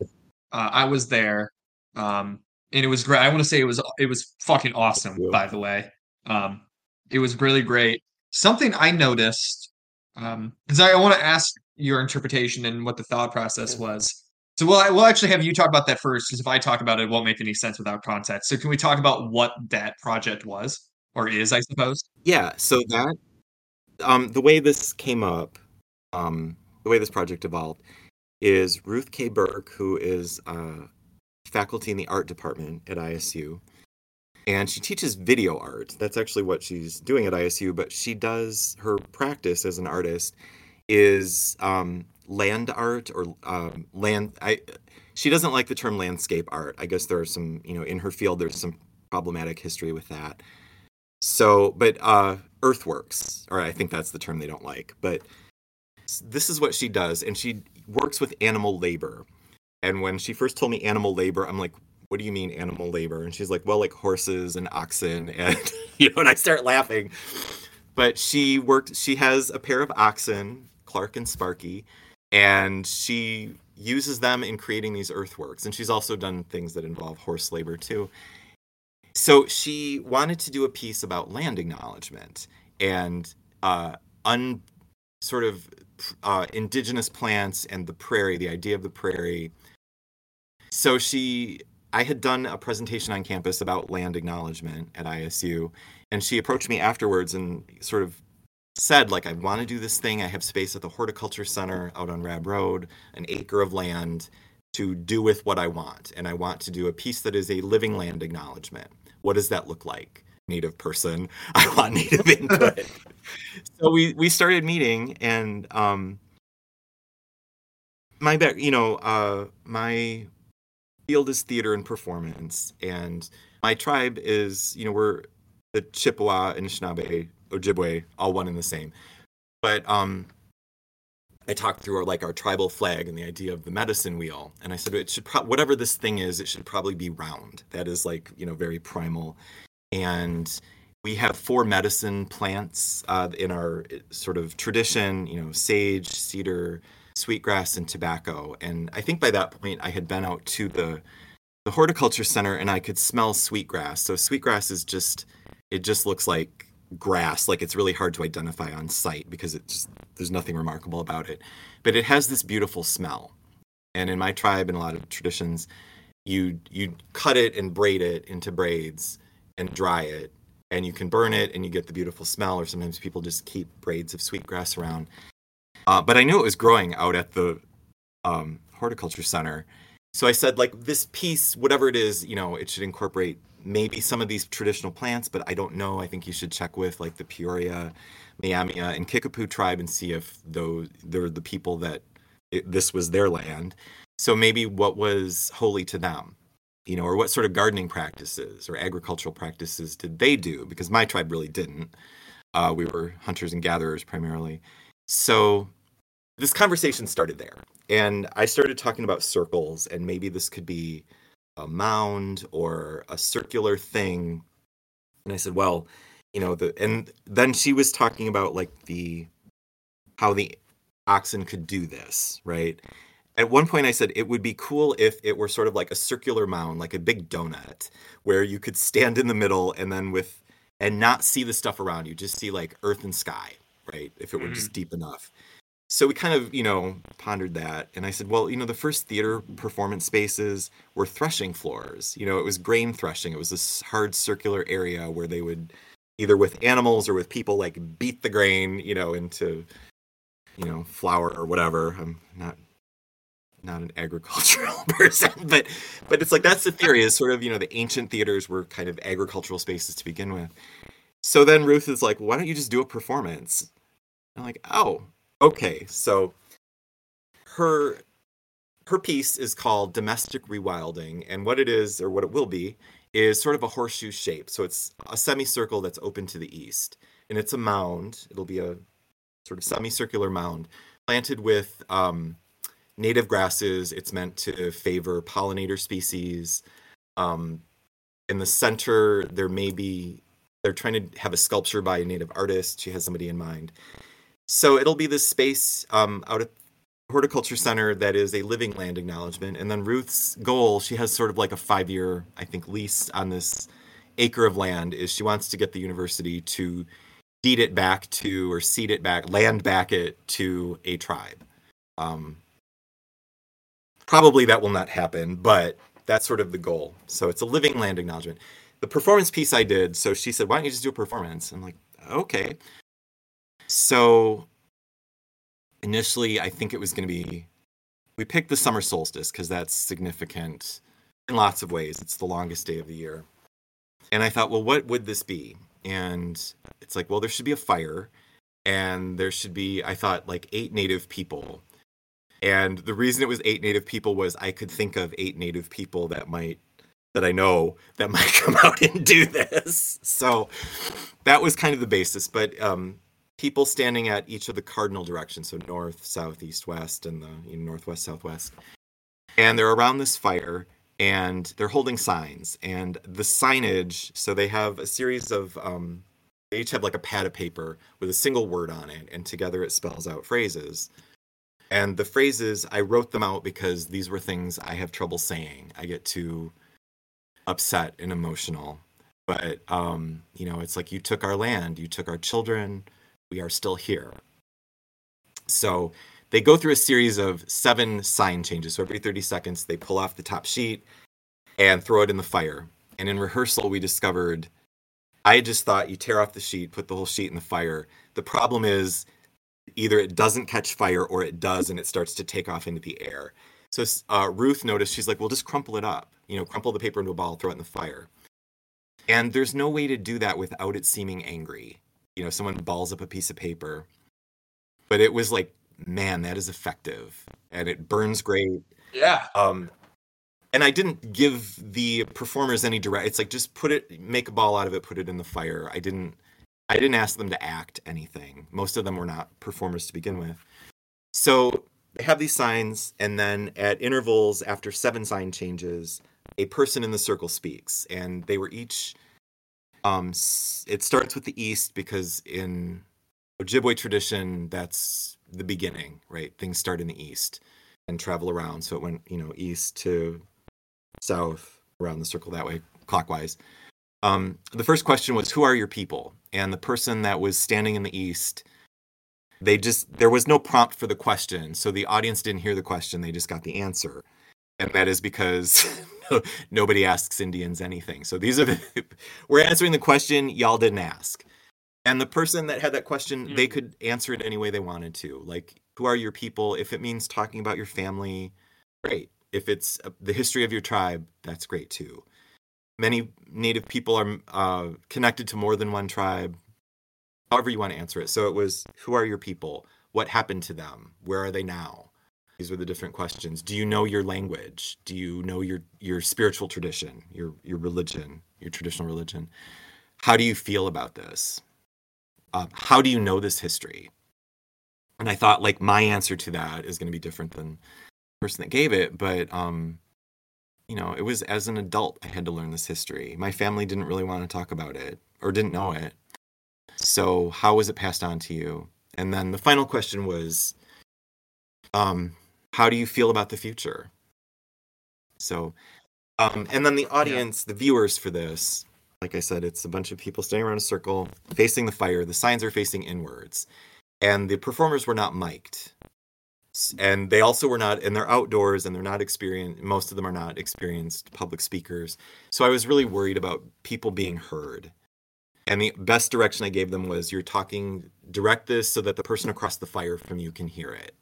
Uh, I was there. Um, and it was great. I want to say it was, it was fucking awesome, yeah. by the way. Um, it was really great. Something I noticed, um, cause I, I want to ask your interpretation and what the thought process yeah. was. So we'll, we'll actually have you talk about that first, because if I talk about it, it won't make any sense without context. So can we talk about what that project was, or is, I suppose? Yeah, so that, um, the way this came up, um, the way this project evolved, is Ruth K. Burke, who is uh, faculty in the art department at I S U, and she teaches video art. That's actually what she's doing at I S U, but she does, her practice as an artist is... Um, land art or um, land I she doesn't like the term landscape art. I guess there are some, you know, in her field there's some problematic history with that. So but uh earthworks, or I think that's the term they don't like, but this is what she does, and she works with animal labor. And when she first told me animal labor, I'm like, what do you mean animal labor? And she's like, well, like horses and oxen, and you know, and I start laughing. But she worked she has a pair of oxen, Clark and Sparky, and she uses them in creating these earthworks. And she's also done things that involve horse labor too. So she wanted to do a piece about land acknowledgement and uh, un sort of uh, indigenous plants and the prairie, the idea of the prairie. So she, I had done a presentation on campus about land acknowledgement at I S U, and she approached me afterwards and sort of said, like, I want to do this thing. I have space at the Horticulture Center out on Rab Road, an acre of land to do with what I want. And I want to do a piece that is a living land acknowledgement. What does that look like? Native person. I want Native input. So we, we started meeting, and um, my back, you know, uh, my field is theater and performance. And my tribe is, you know, we're the Chippewa, Anishinaabe, Ojibwe, all one and the same. But um, I talked through our, like our tribal flag and the idea of the medicine wheel, and I said it should pro- whatever this thing is, it should probably be round. That is, like, you know, very primal. And we have four medicine plants uh, in our sort of tradition, you know, sage, cedar, sweetgrass, and tobacco. And I think by that point I had been out to the the Horticulture Center, and I could smell sweetgrass. So sweetgrass is just it just looks like grass, like it's really hard to identify on site because it just, there's nothing remarkable about it, but it has this beautiful smell. And in my tribe, in a lot of traditions, you you cut it and braid it into braids and dry it, and you can burn it and you get the beautiful smell. Or sometimes people just keep braids of sweetgrass around. Uh, but I knew it was growing out at the um, Horticulture Center, so I said, like, this piece, whatever it is, you know, it should incorporate maybe some of these traditional plants, but I don't know. I think you should check with, like, the Peoria, Miamia, and Kickapoo tribe and see if those, they're the people that it, this was their land. So maybe what was holy to them you know, or what sort of gardening practices or agricultural practices did they do? Because my tribe really didn't. Uh, we were hunters and gatherers primarily. So this conversation started there. And I started talking about circles, and maybe this could be a mound or a circular thing. And I said, well, you know, the, and then she was talking about like the, how the oxen could do this, right? At one point I said, it would be cool if it were sort of like a circular mound, like a big donut, where you could stand in the middle and then with, and not see the stuff around you, just see like earth and sky, right? If it were mm-hmm. just deep enough. So we kind of, you know, pondered that. And I said, well, you know, the first theater performance spaces were threshing floors. You know, it was grain threshing. It was this hard circular area where they would either with animals or with people like beat the grain, you know, into, you know, flour or whatever. I'm not not an agricultural person, but but it's like that's the theory is sort of, you know, the ancient theaters were kind of agricultural spaces to begin with. So then Ruth is like, why don't you just do a performance? And I'm like, oh. Okay, so her her piece is called Domestic Rewilding, and what it is, or what it will be, is sort of a horseshoe shape. So it's a semicircle that's open to the east, and it's a mound. It'll be a sort of semicircular mound planted with um, native grasses. It's meant to favor pollinator species. Um, in the center, there may be, they're trying to have a sculpture by a native artist. She has somebody in mind. So it'll be this space um, out at Horticulture Center that is a living land acknowledgement. And then Ruth's goal, she has sort of like a five-year, I think, lease on this acre of land, is she wants to get the university to deed it back to, or cede it back, land back it to a tribe. Um, probably that will not happen, but that's sort of the goal. So it's a living land acknowledgement. The performance piece I did, so she said, why don't you just do a performance? I'm like, okay. So initially, I think it was going to be, we picked the summer solstice because that's significant in lots of ways. It's the longest day of the year. And I thought, well, what would this be? And it's like, well, there should be a fire. And there should be, I thought, like eight Native people. And the reason it was eight Native people was I could think of eight Native people that might, that I know that might come out and do this. So that was kind of the basis. But, um, people standing at each of the cardinal directions, so north, south, east, west, and the you know, northwest, southwest. And they're around this fire, and they're holding signs. And the signage, so they have a series of, um, they each have like a pad of paper with a single word on it, and together it spells out phrases. And the phrases, I wrote them out because these were things I have trouble saying. I get too upset and emotional. But, um, you know, it's like, you took our land, you took our children, we are still here. So they go through a series of seven sign changes. So every thirty seconds, they pull off the top sheet and throw it in the fire. And in rehearsal, we discovered, I just thought you tear off the sheet, put the whole sheet in the fire. The problem is either it doesn't catch fire or it does and it starts to take off into the air. So uh, Ruth noticed, she's like, well, just crumple it up. You know, crumple the paper into a ball, throw it in the fire. And there's no way to do that without it seeming angry. You know, someone balls up a piece of paper, but it was like, man, that is effective, and it burns great. Yeah. Um, and I didn't give the performers any direct. It's like, just put it, make a ball out of it, put it in the fire. I didn't, I didn't ask them to act anything. Most of them were not performers to begin with. So they have these signs, and then at intervals after seven sign changes, a person in the circle speaks, and they were each. Um, it starts with the East because in Ojibwe tradition, that's the beginning, right? Things start in the East and travel around. So it went, you know, East to South around the circle that way, clockwise. Um, the first question was, who are your people? And the person that was standing in the East, they just, there was no prompt for the question. So the audience didn't hear the question. They just got the answer. And that is because nobody asks Indians anything. So these are the, we're answering the question y'all didn't ask. And the person that had that question, they could answer it any way they wanted to. Like, who are your people? If it means talking about your family, great. If it's the history of your tribe, that's great too. Many Native people are uh, connected to more than one tribe. However you want to answer it. So it was, who are your people? What happened to them? Where are they now? These are the different questions. Do you know your language? Do you know your your spiritual tradition, your your religion, your traditional religion? How do you feel about this? Uh, how do you know this history? And I thought, like, my answer to that is going to be different than the person that gave it. But, um, you know, it was as an adult I had to learn this history. My family didn't really want to talk about it or didn't know it. So how was it passed on to you? And then the final question was, um, how do you feel about the future? So, um, and then the audience, yeah. the viewers for this, like I said, it's a bunch of people standing around a circle, facing the fire. The signs are facing inwards. And the performers were not mic'd, and they also were not, and they're outdoors, and they're not experienced, most of them are not experienced public speakers. So I was really worried about people being heard. And the best direction I gave them was, you're talking, direct this so that the person across the fire from you can hear it.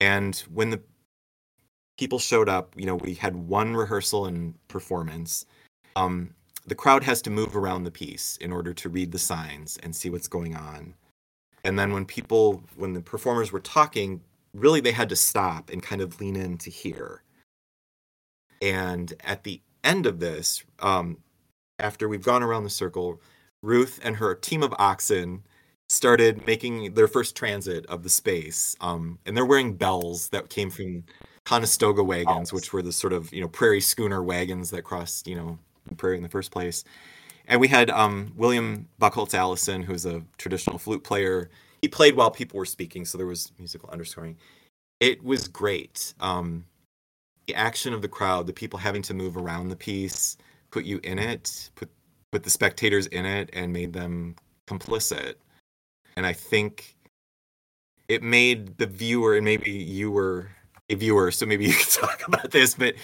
And when the people showed up, you know, we had one rehearsal and performance. Um, the crowd has to move around the piece in order to read the signs and see what's going on. And then when people, when the performers were talking, really they had to stop and kind of lean in to hear. And at the end of this, um, after we've gone around the circle, Ruth and her team of oxen started making their first transit of the space. Um, and they're wearing bells that came from Conestoga wagons, which were the sort of, you know, prairie schooner wagons that crossed, you know, the prairie in the first place. And we had um, William Buckholtz Allison, who's a traditional flute player. He played while people were speaking, so there was musical underscoring. It was great. Um, the action of the crowd, the people having to move around the piece, put you in it, put, put the spectators in it, and made them complicit. And I think it made the viewer, and maybe you were a viewer, so maybe you could talk about this, but...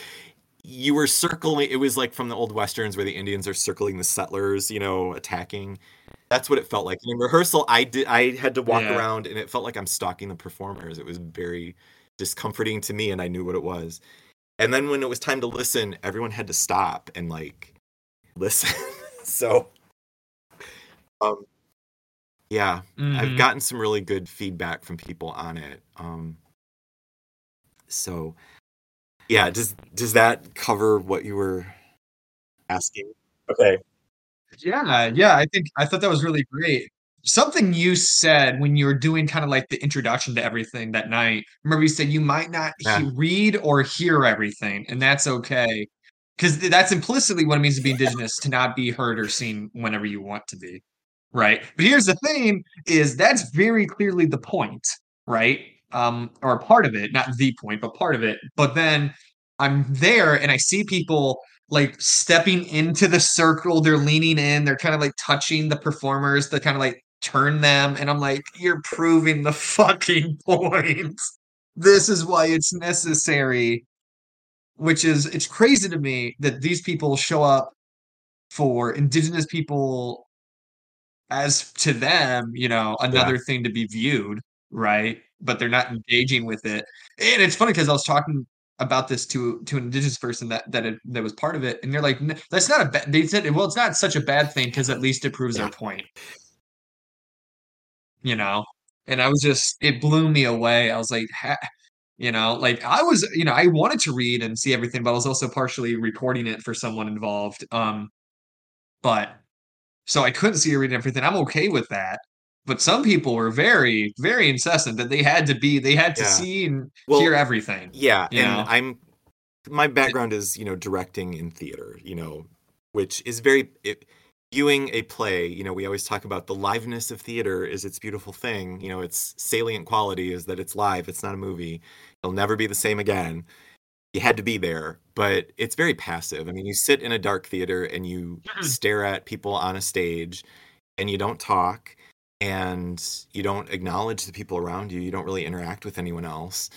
You were circling, it was like from the old Westerns where the Indians are circling the settlers, you know, attacking. That's what it felt like. In rehearsal, I did. I had to walk yeah. around, and it felt like I'm stalking the performers. It was very discomforting to me, and I knew what it was. And then when it was time to listen, everyone had to stop and, like, listen. so, um, yeah, mm-hmm. I've gotten some really good feedback from people on it. Um, so... Yeah, does does that cover what you were asking? Okay. Yeah, yeah, I think I thought that was really great. Something you said when you were doing kind of like the introduction to everything that night. Remember, you said you might not yeah. he- read or hear everything, and that's okay, because th- that's implicitly what it means to be Indigenous, to not be heard or seen whenever you want to be, right? But here's the thing: is that's very clearly the point, right? Um, or part of it, not the point, but part of it. But then I'm there and I see people like stepping into the circle. They're leaning in. They're kind of like touching the performers. They kind of like turn them. And I'm like, you're proving the fucking point. This is why it's necessary, which is, it's crazy to me that these people show up for Indigenous people as to them, you know, another yeah. thing to be viewed. Right. But they're not engaging with it. And it's funny because I was talking about this to to an Indigenous person that that it, that was part of it, and they're like, no, that's not a bad, they said, well, it's not such a bad thing because at least it proves yeah. our point, you know. And I was just, it blew me away. I was like, ha, you know, like I was, you know, I wanted to read and see everything, but I was also partially reporting it for someone involved, um but so I couldn't see or read everything. I'm okay with that. But some people were very, very incessant that they had to be, they had to yeah. see and well, hear everything. Yeah. And know? I'm, my background is, you know, directing in theater, you know, which is very, it, viewing a play, you know, we always talk about the liveness of theater is its beautiful thing. You know, its salient quality is that it's live. It's not a movie. It'll never be the same again. You had to be there, but it's very passive. I mean, you sit in a dark theater and you stare at people on a stage and you don't talk. And you don't acknowledge the people around you. You don't really interact with anyone else.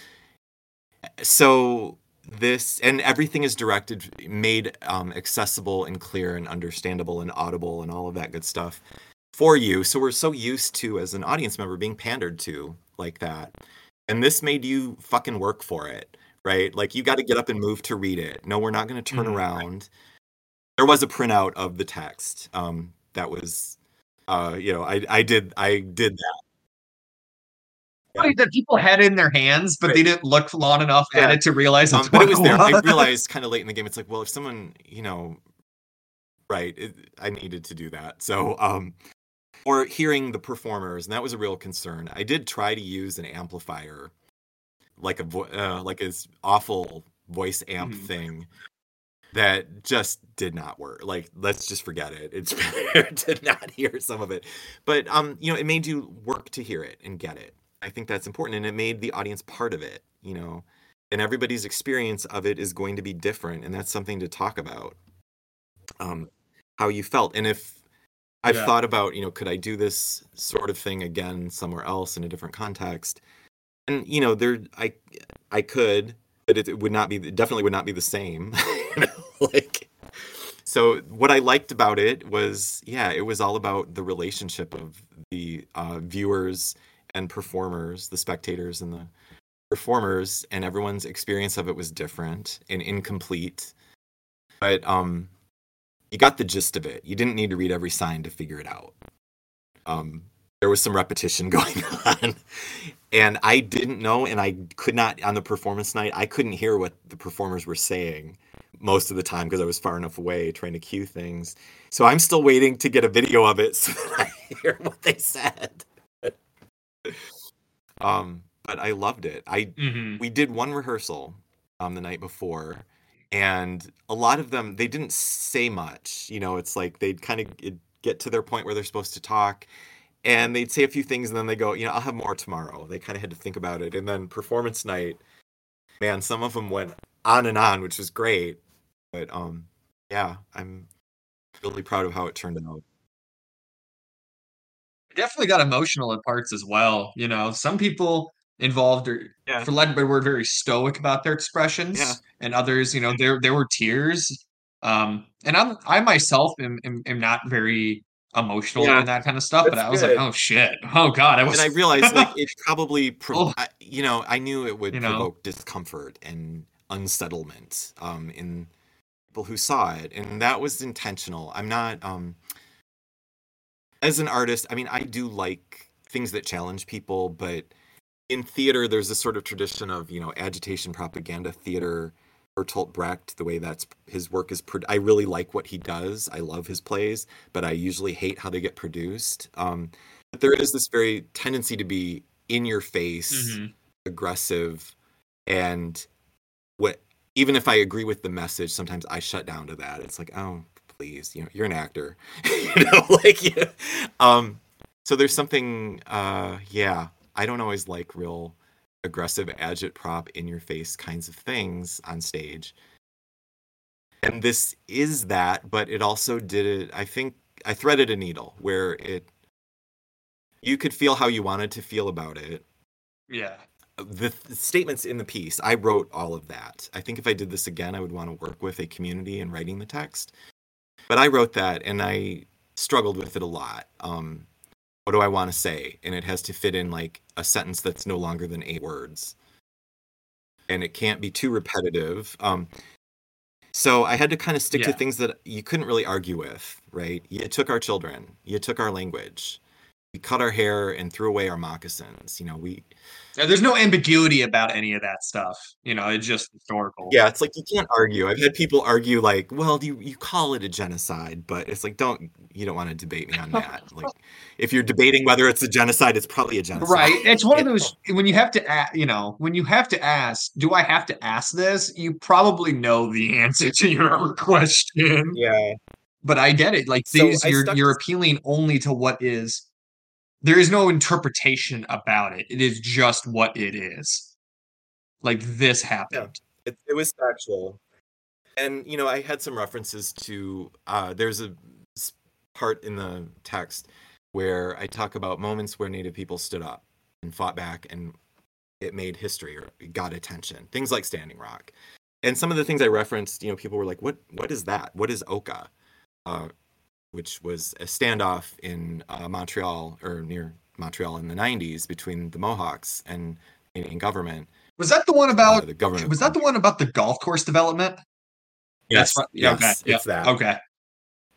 So this, and everything is directed, made um, accessible and clear and understandable and audible and all of that good stuff for you. So we're so used to, as an audience member, being pandered to like that. And this made you fucking work for it, right? Like, you got to get up and move to read it. No, we're not going to turn mm-hmm. around. There was a printout of the text um, that was... Uh, you know, I I did I did that. yeah. that people had in their hands, but right. they didn't look long enough yeah. at it to realize. Um, but it was there. They realized kind of late in the game. It's like, well, if someone, you know, right, it, I needed to do that. So, um, or hearing the performers, and that was a real concern. I did try to use an amplifier, like a vo- uh, like this awful voice amp mm-hmm. thing. That just did not work. Like, let's just forget it. It's better to not hear some of it. But, um, you know, it made you work to hear it and get it. I think that's important. And it made the audience part of it, you know. And everybody's experience of it is going to be different. And that's something to talk about, um, how you felt. And if I've yeah. thought about, you know, could I do this sort of thing again somewhere else in a different context? And, you know, there I, I could, but it, it would not be, it definitely would not be the same. Like, so what I liked about it was, yeah, it was all about the relationship of the uh, viewers and performers, the spectators and the performers, and everyone's experience of it was different and incomplete. But um, you got the gist of it. You didn't need to read every sign to figure it out. Um, there was some repetition going on. And I didn't know, and I could not, on the performance night, I couldn't hear what the performers were saying most of the time because I was far enough away trying to cue things. So I'm still waiting to get a video of it so that I hear what they said. um, but I loved it. I mm-hmm. We did one rehearsal um, the night before, and a lot of them, they didn't say much. You know, it's like they'd kind of get to their point where they're supposed to talk, and they'd say a few things, and then they go, you know, I'll have more tomorrow. They kind of had to think about it. And then performance night, man, some of them went on and on, which was great. But um, yeah, I'm really proud of how it turned out. Definitely got emotional at parts as well. You know, some people involved, are, yeah. for lack of a better word, very stoic about their expressions, yeah. and others, you know, there there were tears. Um, and I'm I myself am, am, am not very emotional yeah. and that kind of stuff, that's but I was good. Like, oh shit, oh god, I was. And I realized like it probably, pro- oh. you know, I knew it would you provoke know? discomfort and unsettlement um in people who saw it, and that was intentional. I'm not um as an artist, I mean, I do like things that challenge people, but in theater there's this sort of tradition of, you know, agitation propaganda theater. Bertolt Brecht, the way that's his work is pro- I really like what he does. I love his plays, but I usually hate how they get produced. Um but there is this very tendency to be in your face, mm-hmm. aggressive, and what, even if I agree with the message, sometimes I shut down to that. It's like, oh, please, you know, you're an actor, you know, like, yeah. Um, so there's something, uh, yeah, I don't always like real aggressive agitprop in your face kinds of things on stage. And this is that, but it also did it. I think I threaded a needle where it, you could feel how you wanted to feel about it. Yeah. The th- statements in the piece, I wrote all of that. I think if I did this again, I would want to work with a community in writing the text. But I wrote that, and I struggled with it a lot. Um, what do I want to say? And it has to fit in like a sentence that's no longer than eight words. And it can't be too repetitive. Um, so I had to kind of stick yeah. to things that you couldn't really argue with, right? You took our children. You took our language. We cut our hair and threw away our moccasins. You know, we. Now, there's no ambiguity about any of that stuff. You know, it's just historical. Yeah, it's like you can't argue. I've had people argue like, "Well, you you call it a genocide," but it's like, don't you don't want to debate me on that. Like, if you're debating whether it's a genocide, it's probably a genocide. Right. It's one of those when you have to, ask, you know, when you have to ask, "Do I have to ask this?" You probably know the answer to your own question. Yeah. But I get it. Like these, so you're you're appealing only to what is. There is no interpretation about it. It is just what it is. Like, this happened. Yeah, it, it was factual. And, you know, I had some references to, uh, there's a part in the text where I talk about moments where Native people stood up and fought back, and it made history or it got attention. Things like Standing Rock. And some of the things I referenced, you know, people were like, "What? What is that? What is Oka?" Uh, which was a standoff in uh, Montreal or near Montreal in the nineties between the Mohawks and Canadian government. Was that the one about uh, the government? Was that the one about the golf course development? Yes, That's right. yes, okay. it's yeah. that. Okay.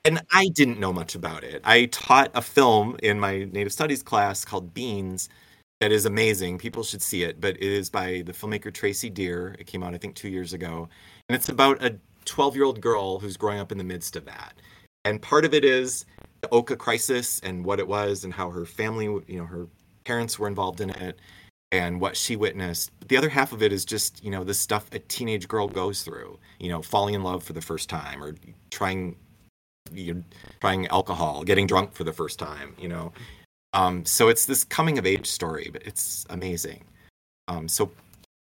And I didn't know much about it. I taught a film in my Native Studies class called Beans, that is amazing. People should see it, but it is by the filmmaker Tracy Deer. It came out, I think, two years ago. And it's about a twelve-year-old girl who's growing up in the midst of that. And part of it is the Oka crisis and what it was and how her family, you know, her parents were involved in it and what she witnessed. But the other half of it is just, you know, the stuff a teenage girl goes through, you know, falling in love for the first time or trying, you know, trying alcohol, getting drunk for the first time, you know. Um, so it's this coming of age story, but it's amazing. Um, so,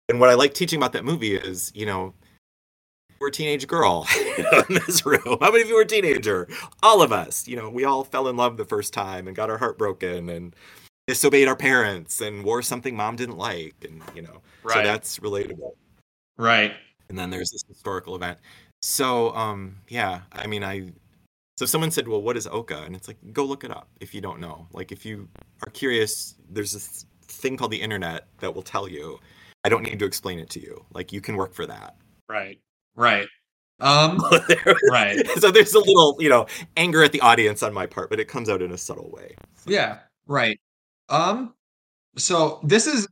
and what I like teaching about that movie is, you know, you were a teenage girl in this room. How many of you were a teenager? All of us, you know, we all fell in love the first time and got our heart broken and disobeyed our parents and wore something mom didn't like. And, you know, right. So that's relatable. Right. And then there's this historical event. So, um, yeah, I mean, I, So someone said, well, what is Oka? And it's like, go look it up if you don't know. Like, if you are curious, there's this thing called the internet that will tell you. I don't need to explain it to you. Like, you can work for that. Right. Right. Um, right. So there's a little, you know, anger at the audience on my part, but it comes out in a subtle way. So. Yeah. Right. Um. So this is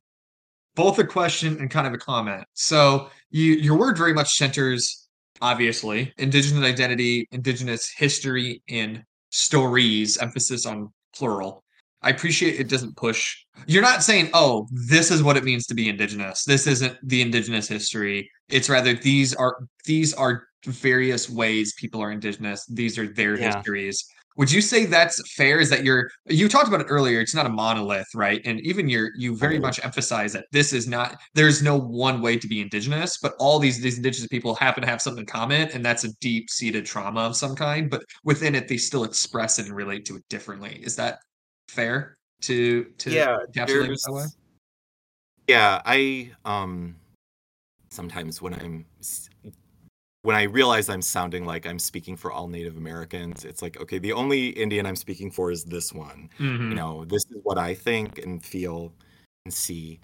both a question and kind of a comment. So you, your word very much centers... obviously, Indigenous identity, Indigenous history, and stories, emphasis on plural. I appreciate it doesn't push. You're not saying, oh, this is what it means to be Indigenous. This isn't the Indigenous history. It's rather these are these are various ways people are Indigenous. These are their yeah. histories. Would you say that's fair? Is that you're, you talked about it earlier. It's not a monolith, right? And even you're, you very much emphasize that this is not, there's no one way to be Indigenous, but all these, these Indigenous people happen to have something in common, and that's a deep seated trauma of some kind, but within it, they still express it and relate to it differently. Is that fair to, to yeah, encapsulate it that way? Yeah. I, um, sometimes when I'm, when I realize I'm sounding like I'm speaking for all Native Americans, it's like, okay, the only Indian I'm speaking for is this one. Mm-hmm. You know, this is what I think and feel and see.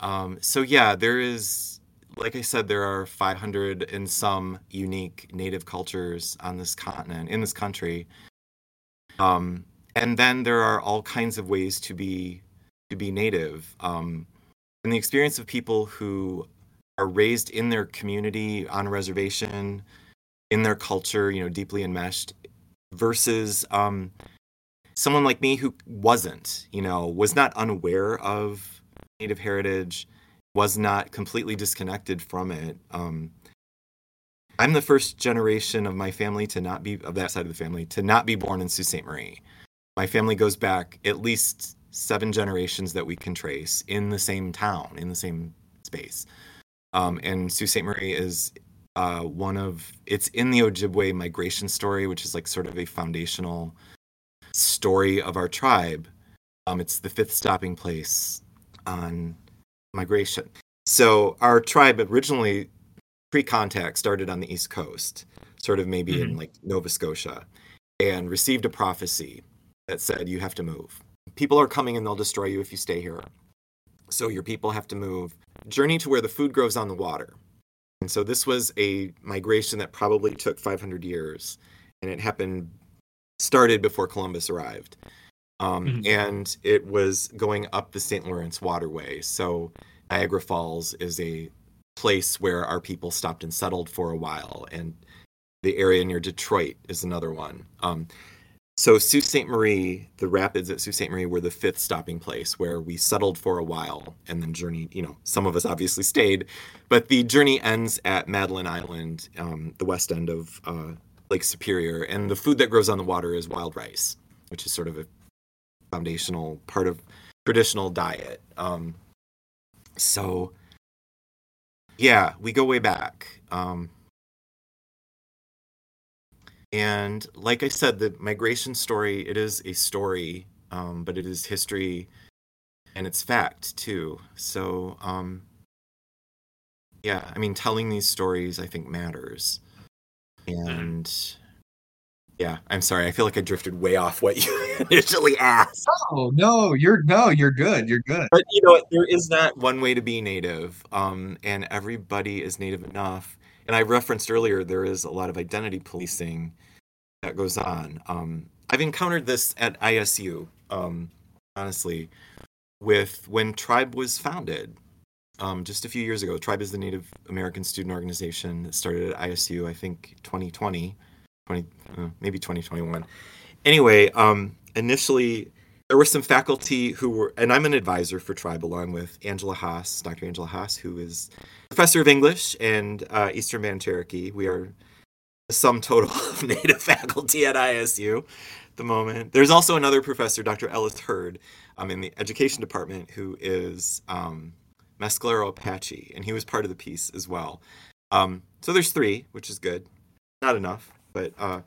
Um, so yeah, there is, like I said, there are five hundred and some unique Native cultures on this continent, in this country. Um, and then there are all kinds of ways to be, to be Native. Um, and the experience of people who are raised in their community, on a reservation, in their culture, you know, deeply enmeshed, versus um, someone like me who wasn't, you know, was not unaware of Native heritage, was not completely disconnected from it. Um, I'm the first generation of my family to not be, of that side of the family, to not be born in Sault Ste. Marie. My family goes back at least seven generations that we can trace in the same town, in the same space. Um, and Sault Ste. Marie is uh, one of, it's in the Ojibwe migration story, which is like sort of a foundational story of our tribe. Um, it's the fifth stopping place on migration. So our tribe originally, pre-contact, started on the East Coast, sort of maybe mm-hmm. in like Nova Scotia, and received a prophecy that said, you have to move. People are coming and they'll destroy you if you stay here. So your people have to move, journey to where the food grows on the water. And so this was a migration that probably took five hundred years, and it happened, started before Columbus arrived. Um, mm-hmm. And it was going up the Saint Lawrence waterway. So Niagara Falls is a place where our people stopped and settled for a while. And the area near Detroit is another one. Um, So Sault Ste. Marie, the rapids at Sault Ste. Marie were the fifth stopping place where we settled for a while and then journeyed, you know, some of us obviously stayed, but the journey ends at Madeline Island, um, the west end of uh, Lake Superior. And the food that grows on the water is wild rice, which is sort of a foundational part of traditional diet. Um, so, yeah, we go way back. Um And like I said, the migration story, it is a story, um, but it is history and it's fact, too. So, um, yeah, I mean, telling these stories, I think, matters. And, yeah, I'm sorry. I feel like I drifted way off what you initially asked. Oh, no, you're no, you're good. You're good. But, you know, there is not one way to be Native, um, and everybody is Native enough. And I referenced earlier, there is a lot of identity policing that goes on. Um, I've encountered this at I S U, um, honestly, with when Tribe was founded um, just a few years ago. Tribe is the Native American student organization that started at I S U, I think, twenty twenty, twenty, uh, maybe twenty twenty-one. Anyway, um, initially, there were some faculty who were, and I'm an advisor for Tribe along with Angela Haas, Doctor Angela Haas, who is professor of English and uh, Eastern Band Cherokee. We are the sum total of Native faculty at I S U. The moment. There's also another professor, Doctor Ellis Hurd, um, in the education department, who is um, Mescalero Apache, and he was part of the piece as well. Um, so there's three, which is good. Not enough, but uh,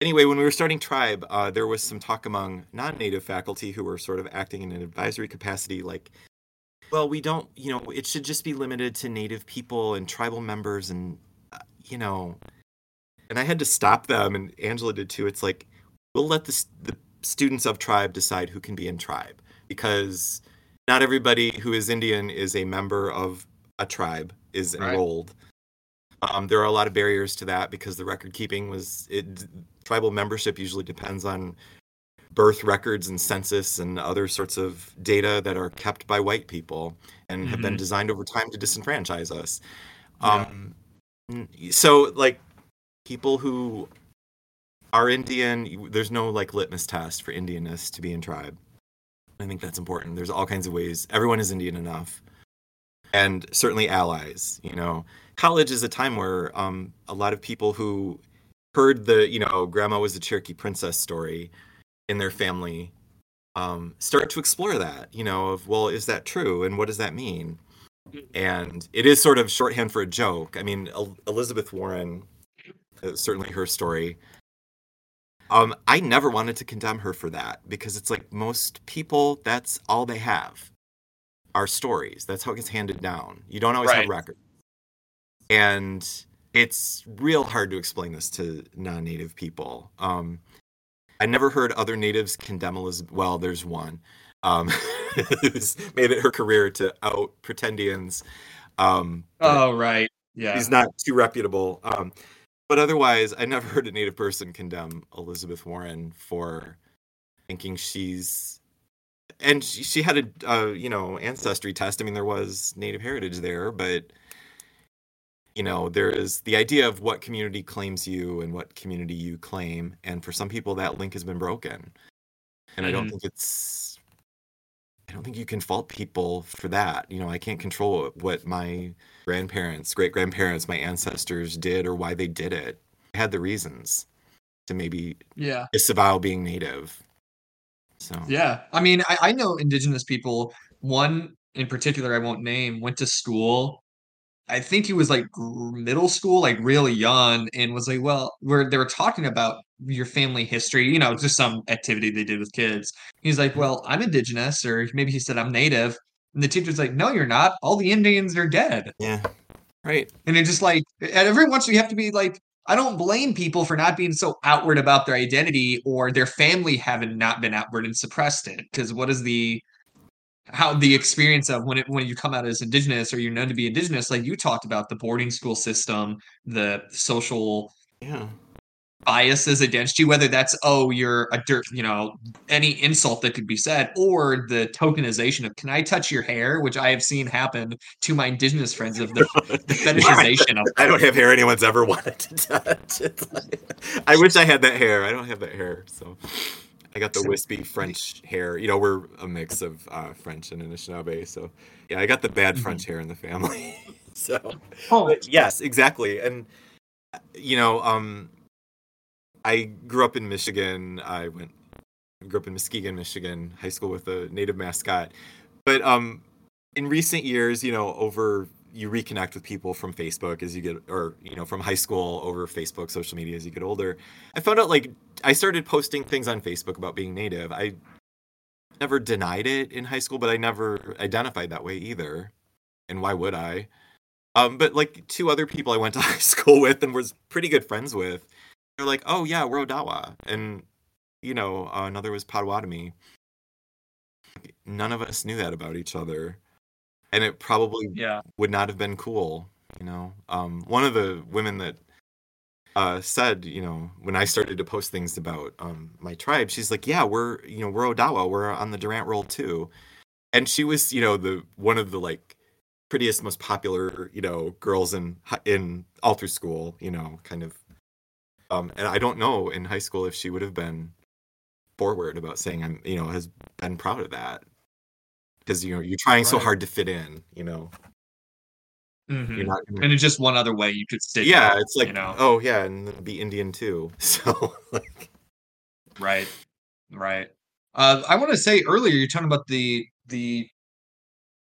anyway, when we were starting Tribe, uh, there was some talk among non-native faculty who were sort of acting in an advisory capacity, like, well, we don't, you know, it should just be limited to Native people and tribal members, and uh, you know, and I had to stop them, and Angela did too. It's like, we'll let the, the students of Tribe decide who can be in Tribe, because not everybody who is Indian is a member of a tribe, is enrolled. Right. Um, there are a lot of barriers to that because the record keeping was, it, tribal membership usually depends on birth records and census and other sorts of data that are kept by white people and mm-hmm. have been designed over time to disenfranchise us. Um, yeah. So like people who Our Indian, there's no like litmus test for Indianness to be in Tribe. I think that's important. There's all kinds of ways. Everyone is Indian enough, and certainly allies. You know, college is a time where um, a lot of people who heard the you know grandma was a Cherokee princess story in their family um, start to explore that. You know, of well, is that true, and what does that mean? And it is sort of shorthand for a joke. I mean, El- Elizabeth Warren, uh, certainly her story. Um, I never wanted to condemn her for that because it's like most people, that's all they have are stories. That's how it gets handed down. You don't always right. have records. And it's real hard to explain this to non-Native people. Um, I never heard other Natives condemn Elizabeth. Well, there's one um, who's made it her career to out pretendians. Um, oh, right. Yeah. He's not too reputable. Um But otherwise, I never heard a Native person condemn Elizabeth Warren for thinking she's, and she, she had a uh, you know ancestry test. I mean, there was Native heritage there, but you know there is the idea of what community claims you and what community you claim, and for some people that link has been broken. And mm-hmm. I don't think it's, I don't think you can fault people for that. You know, I can't control what my grandparents, great-grandparents, my ancestors did or why they did it. I had the reasons to maybe yeah. disavow being Native. So yeah. I mean, I, I know Indigenous people. One in particular I won't name, went to school. I think he was like middle school, like really young, and was like, well, where they were talking about your family history, you know, just some activity they did with kids. He's like, well, I'm Indigenous, or maybe he said I'm Native. And the teacher's like, no, you're not. All the Indians are dead. Yeah. Right. And it's just like, and every once we have to be like, I don't blame people for not being so outward about their identity or their family having not been outward and suppressed it. Because what is the, how the experience of when it, when you come out as Indigenous or you're known to be Indigenous, like you talked about the boarding school system, the social yeah. biases against you, whether that's, oh, you're a dirt, you know, any insult that could be said, or the tokenization of, can I touch your hair? Which I have seen happen to my Indigenous friends of the, the fetishization. of I don't have hair anyone's ever wanted to touch. It's like, I wish I had that hair. I don't have that hair. So I got the wispy French hair. You know, we're a mix of uh, French and Anishinaabe. So yeah, I got the bad French hair in the family. So oh. yes, exactly. And, you know, um, I grew up in Michigan. I went grew up in Muskegon, Michigan, high school with a Native mascot. But um, in recent years, you know, over you reconnect with people from Facebook as you get, or you know, from high school over Facebook, social media as you get older. I found out like I started posting things on Facebook about being Native. I never denied it in high school, but I never identified that way either. And why would I? Um, but like two other people I went to high school with and was pretty good friends with. They're like, oh, yeah, we're Odawa. And, you know, uh, another was Potawatomi. None of us knew that about each other. And it probably yeah. would not have been cool, you know. Um, one of the women that uh, said, you know, when I started to post things about um, my tribe, she's like, yeah, we're, you know, we're Odawa. We're on the Durant Roll, too. And she was, you know, the one of the like prettiest, most popular, you know, girls in in all through school, you know, kind of. Um, and I don't know in high school if she would have been forward about saying, I'm, you know, has been proud of that. Because, you know, you're trying right. so hard to fit in, you know. Mm-hmm. You're not gonna... And it's just one other way you could stick. Yeah, out, it's like, you know? Oh, yeah, and be Indian too. So, like. Right, right. Uh, I want to say earlier, you're talking about the, the,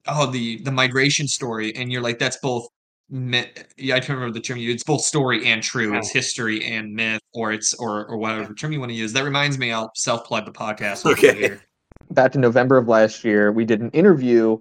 oh, the, the migration story. And you're like, that's both. Me- yeah, I can't remember the term you. It's both story and true. It's history and myth, or it's or or whatever term you want to use. That reminds me, I'll self plug the podcast. Okay. Here. Back in November of last year, we did an interview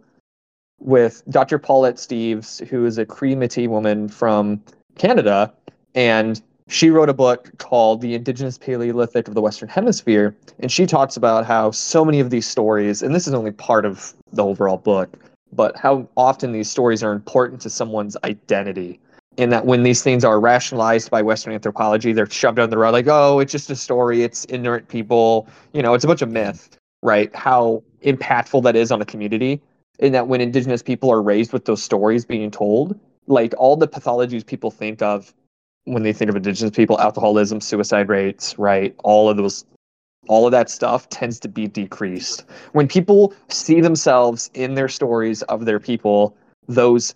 with Doctor Paulette Steves, who is a Cree Métis woman from Canada, and she wrote a book called "The Indigenous Paleolithic of the Western Hemisphere," and she talks about how so many of these stories, and this is only part of the overall book, but how often these stories are important to someone's identity, and that when these things are rationalized by Western anthropology, they're shoved down the road like, oh, it's just a story. It's ignorant people. You know, it's a bunch of myth, right? How impactful that is on a community, and that when Indigenous people are raised with those stories being told, like all the pathologies people think of when they think of Indigenous people, alcoholism, suicide rates, right? All of those All of that stuff tends to be decreased. When people see themselves in their stories of their people, those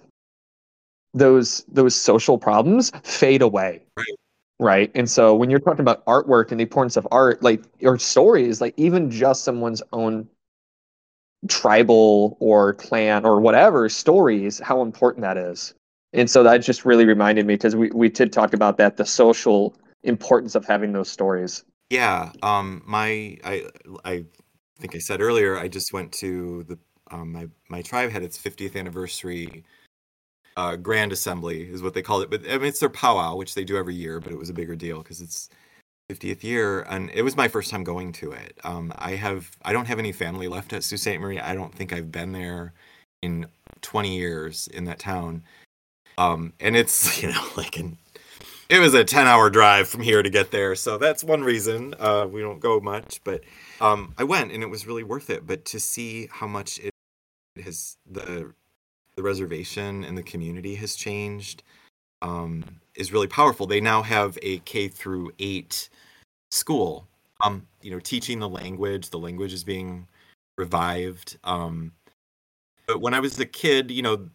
those those social problems fade away. Right. Right. And so when you're talking about artwork and the importance of art, like or stories, like even just someone's own tribal or clan or whatever stories, how important that is. And so that just really reminded me, because we, we did talk about that, the social importance of having those stories. Yeah, um, my I I think I said earlier, I just went to the um, my my tribe had its fiftieth anniversary uh, grand assembly is what they called it, but I mean it's their powwow, which they do every year, but it was a bigger deal because it's fiftieth year, and it was my first time going to it. Um, I have I don't have any family left at Sault Ste. Marie. I don't think I've been there in twenty years in that town, um, and it's you know like an It was a ten-hour drive from here to get there, so that's one reason uh, we don't go much. But um, I went, and it was really worth it. But to see how much it has, the the reservation and the community has changed um, is really powerful. They now have a K through eight school, um, you know, teaching the language. The language is being revived. Um, but when I was a kid, you know.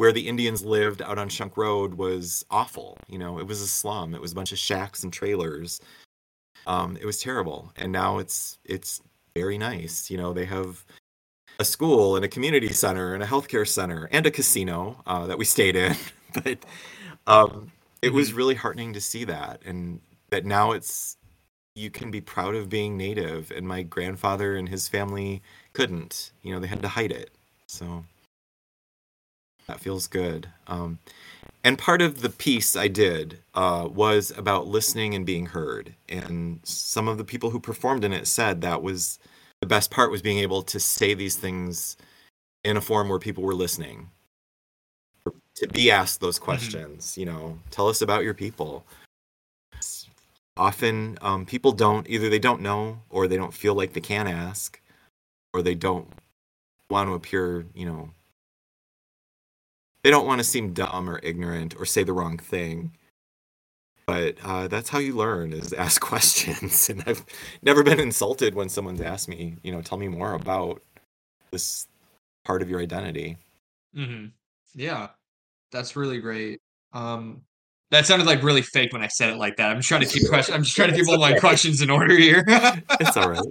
Where the Indians lived out on Shunk Road was awful. You know, it was a slum. It was a bunch of shacks and trailers. Um, it was terrible. And now it's it's very nice. You know, they have a school and a community center and a healthcare center and a casino uh, that we stayed in. But um, it was really heartening to see that. And that now it's, you can be proud of being Native. And my grandfather and his family couldn't. You know, they had to hide it. So... that feels good. Um, and part of the piece I did uh, was about listening and being heard. And some of the people who performed in it said that was the best part, was being able to say these things in a form where people were listening. To be asked those questions, mm-hmm. you know, tell us about your people. Often um, people don't, either they don't know, or they don't feel like they can ask, or they don't want to appear, you know, they don't want to seem dumb or ignorant or say the wrong thing. But uh, that's how you learn, is ask questions. And I've never been insulted when someone's asked me, you know, tell me more about this part of your identity. Mm-hmm. Yeah, that's really great. Um, that sounded like really fake when I said it like that. I'm trying to keep questions. I'm just trying to keep all okay. my questions in order here. It's all right.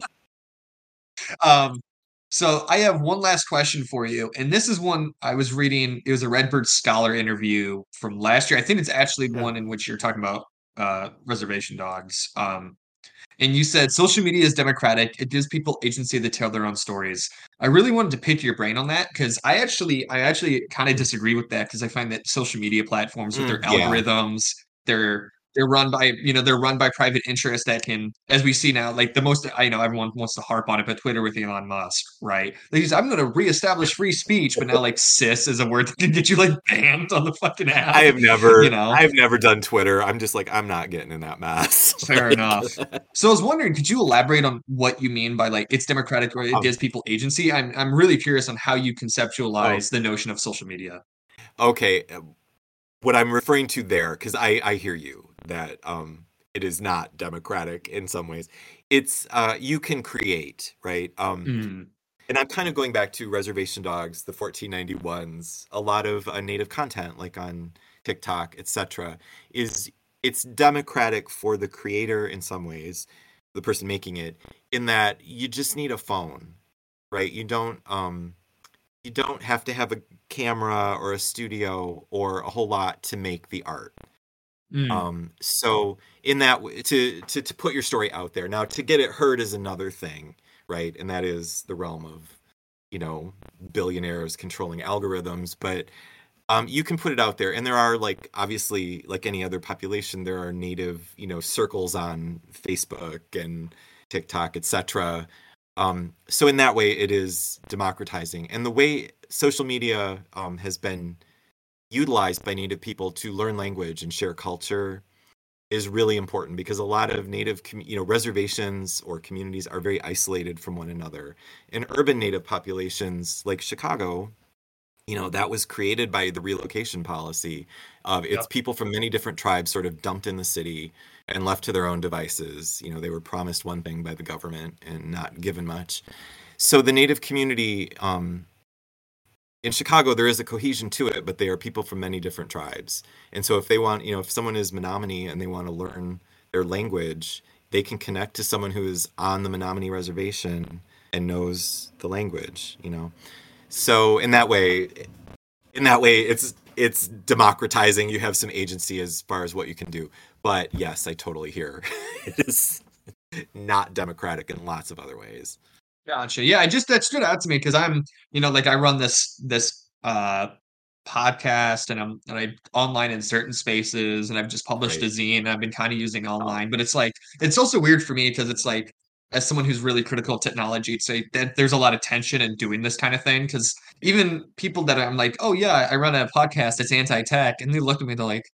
Um, So I have one last question for you. And this is one I was reading. It was a Redbird Scholar interview from last year. I think it's actually yeah. one in which you're talking about uh, reservation dogs. Um, and you said, social media is democratic. It gives people agency to tell their own stories. I really wanted to pick your brain on that, because I actually I actually kind of disagree with that, because I find that social media platforms with mm, their algorithms, yeah. their They're run by, you know, they're run by private interests that can, as we see now, like the most, I know everyone wants to harp on it, but Twitter with Elon Musk, right? They just, I'm going to reestablish free speech, but now like cis is a word that can get you like banned on the fucking app. I have never, you know, I've never done Twitter. I'm just like, I'm not getting in that mess. Fair like, enough. So I was wondering, could you elaborate on what you mean by like, it's democratic or it um, gives people agency? I'm, I'm really curious on how you conceptualize oh. the notion of social media. Okay. What I'm referring to there, because I, I hear you. That um, it is not democratic in some ways. It's uh, you can create, right? Um, mm. And I'm kind of going back to Reservation Dogs, the fourteen ninety-ones, a lot of uh, native content like on TikTok, et cetera. Is it's democratic for the creator in some ways, the person making it, in that you just need a phone, right? You don't um, you don't have to have a camera or a studio or a whole lot to make the art. Mm. Um, so in that to, to, to put your story out there now, to get it heard is another thing, right? And that is the realm of, you know, billionaires controlling algorithms, but, um, you can put it out there, and there are like, obviously like any other population, there are native, you know, circles on Facebook and TikTok, et cetera. Um, so in that way it is democratizing, and the way social media, um, has been utilized by Native people to learn language and share culture is really important, because a lot of Native, you know, reservations or communities are very isolated from one another. And urban Native populations like Chicago, you know, that was created by the relocation policy of it's yep. people from many different tribes sort of dumped in the city and left to their own devices. You know, they were promised one thing by the government and not given much. So the Native community, um, in Chicago, there is a cohesion to it, but they are people from many different tribes. And so if they want, you know, if someone is Menominee and they want to learn their language, they can connect to someone who is on the Menominee reservation and knows the language, you know. So in that way, in that way, it's it's democratizing. You have some agency as far as what you can do. But yes, I totally hear. It is not democratic in lots of other ways. Gotcha. Yeah, I just that stood out to me because I'm, you know, like I run this this uh, podcast and I'm and I online in certain spaces, and I've just published right. a zine. And I've been kind of using online, but it's like it's also weird for me because it's like as someone who's really critical of technology, it's like that there's a lot of tension in doing this kind of thing, because even people that I'm like, oh yeah, I run a podcast, it's anti-tech, and they look at me, they're like,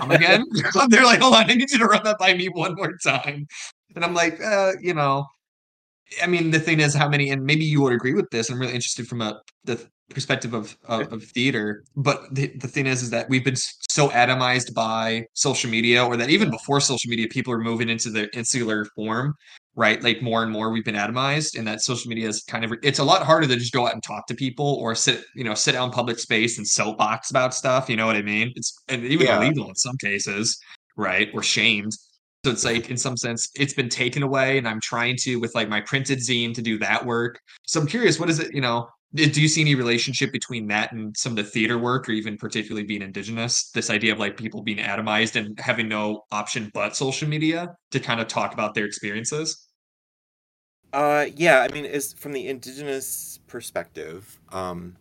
come again? They're like, hold on, I need you to run that by me one more time, and I'm like, uh, you know. I mean, the thing is how many, and maybe you would agree with this. I'm really interested from a, the perspective of, of, of theater. But the, the thing is, is that we've been so atomized by social media, or that even before social media, people are moving into the insular form, right? Like more and more we've been atomized, and that social media is kind of, it's a lot harder to just go out and talk to people or sit, you know, sit out in public space and soapbox about stuff. You know what I mean? It's and even yeah. illegal in some cases, right? Or shamed. So it's like, in some sense, it's been taken away, and I'm trying to, with like my printed zine, to do that work. So I'm curious, what is it, you know, do you see any relationship between that and some of the theater work, or even particularly being indigenous, this idea of like people being atomized and having no option but social media to kind of talk about their experiences? Uh, yeah, I mean, as from the indigenous perspective, um,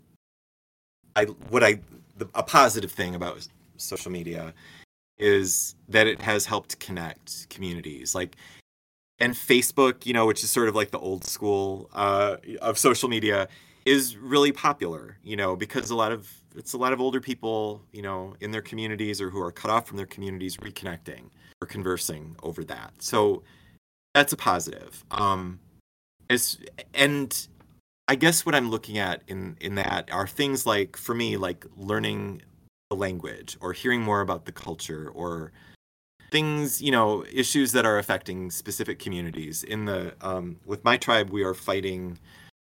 I what I the, a positive thing about social media is that it has helped connect communities, like, and Facebook, you know, which is sort of like the old school uh, of social media, is really popular, you know, because a lot of it's a lot of older people, you know, in their communities or who are cut off from their communities reconnecting or conversing over that. So that's a positive. Um, it's, and I guess what I'm looking at in in that are things like, for me, like learning the language or hearing more about the culture or things, you know, issues that are affecting specific communities. In the um with my tribe, we are fighting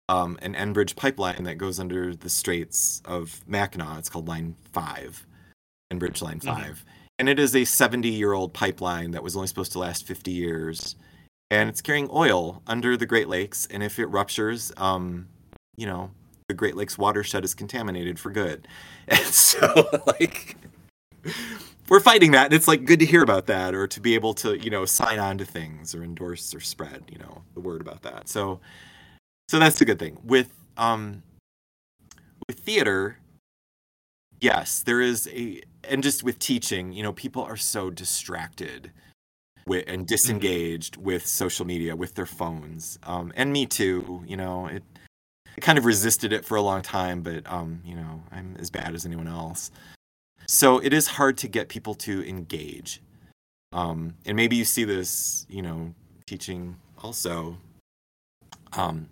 um an Enbridge pipeline that goes under the Straits of Mackinac. It's called Line Five, Enbridge Line Five, mm-hmm. and it is a seventy-year-old pipeline that was only supposed to last fifty years, and it's carrying oil under the Great Lakes. And if it ruptures, um, you know, the Great Lakes watershed is contaminated for good. And so, like, we're fighting that. And it's, like, good to hear about that, or to be able to, you know, sign on to things or endorse or spread, you know, the word about that. So, so that's a good thing. With, um, with theater, Yes, there is a, and just with teaching, you know, people are so distracted with, and disengaged mm-hmm. with social media, with their phones. Um, and me too, you know, it, I kind of resisted it for a long time, but, um, you know, I'm as bad as anyone else. So it is hard to get people to engage. Um, and maybe you see this, you know, teaching also. Um,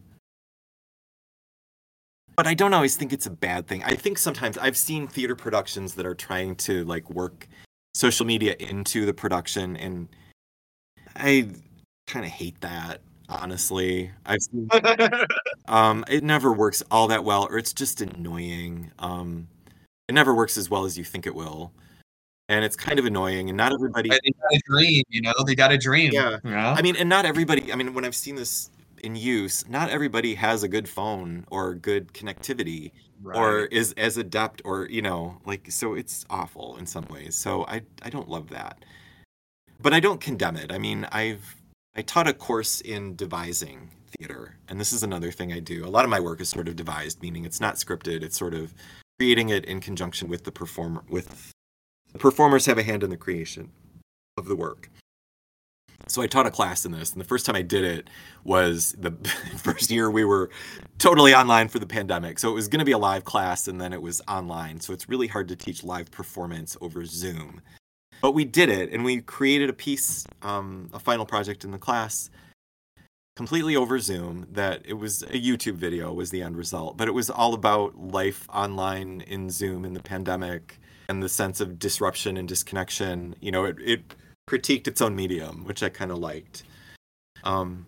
but I don't always think it's a bad thing. I think sometimes I've seen theater productions that are trying to like work social media into the production, and I kind of hate that, honestly. I've seen, um, it never works all that well, or it's just annoying. Um, it never works as well as you think it will. And it's kind of annoying, and not everybody. They got a dream, you know. They got a dream. Yeah. yeah. I mean, and not everybody. I mean, when I've seen this in use, not everybody has a good phone or good connectivity, right. or is as adept, or you know, like so. It's awful in some ways. So I, I don't love that, but I don't condemn it. I mean, I've I taught a course in devising theater, and this is another thing I do. A lot of my work is sort of devised, meaning it's not scripted. It's sort of creating it in conjunction with the performer with. The performers have a hand in the creation of the work. So I taught a class in this, and the first time I did it was the first year we were totally online for the pandemic. So it was going to be a live class, and then it was online. So it's really hard to teach live performance over Zoom. But we did it, and we created a piece, um, a final project in the class, completely over Zoom. That it was a YouTube video was the end result, but it was all about life online in Zoom in the pandemic. And the sense of disruption and disconnection, you know, it, it critiqued its own medium, which I kind of liked. Um,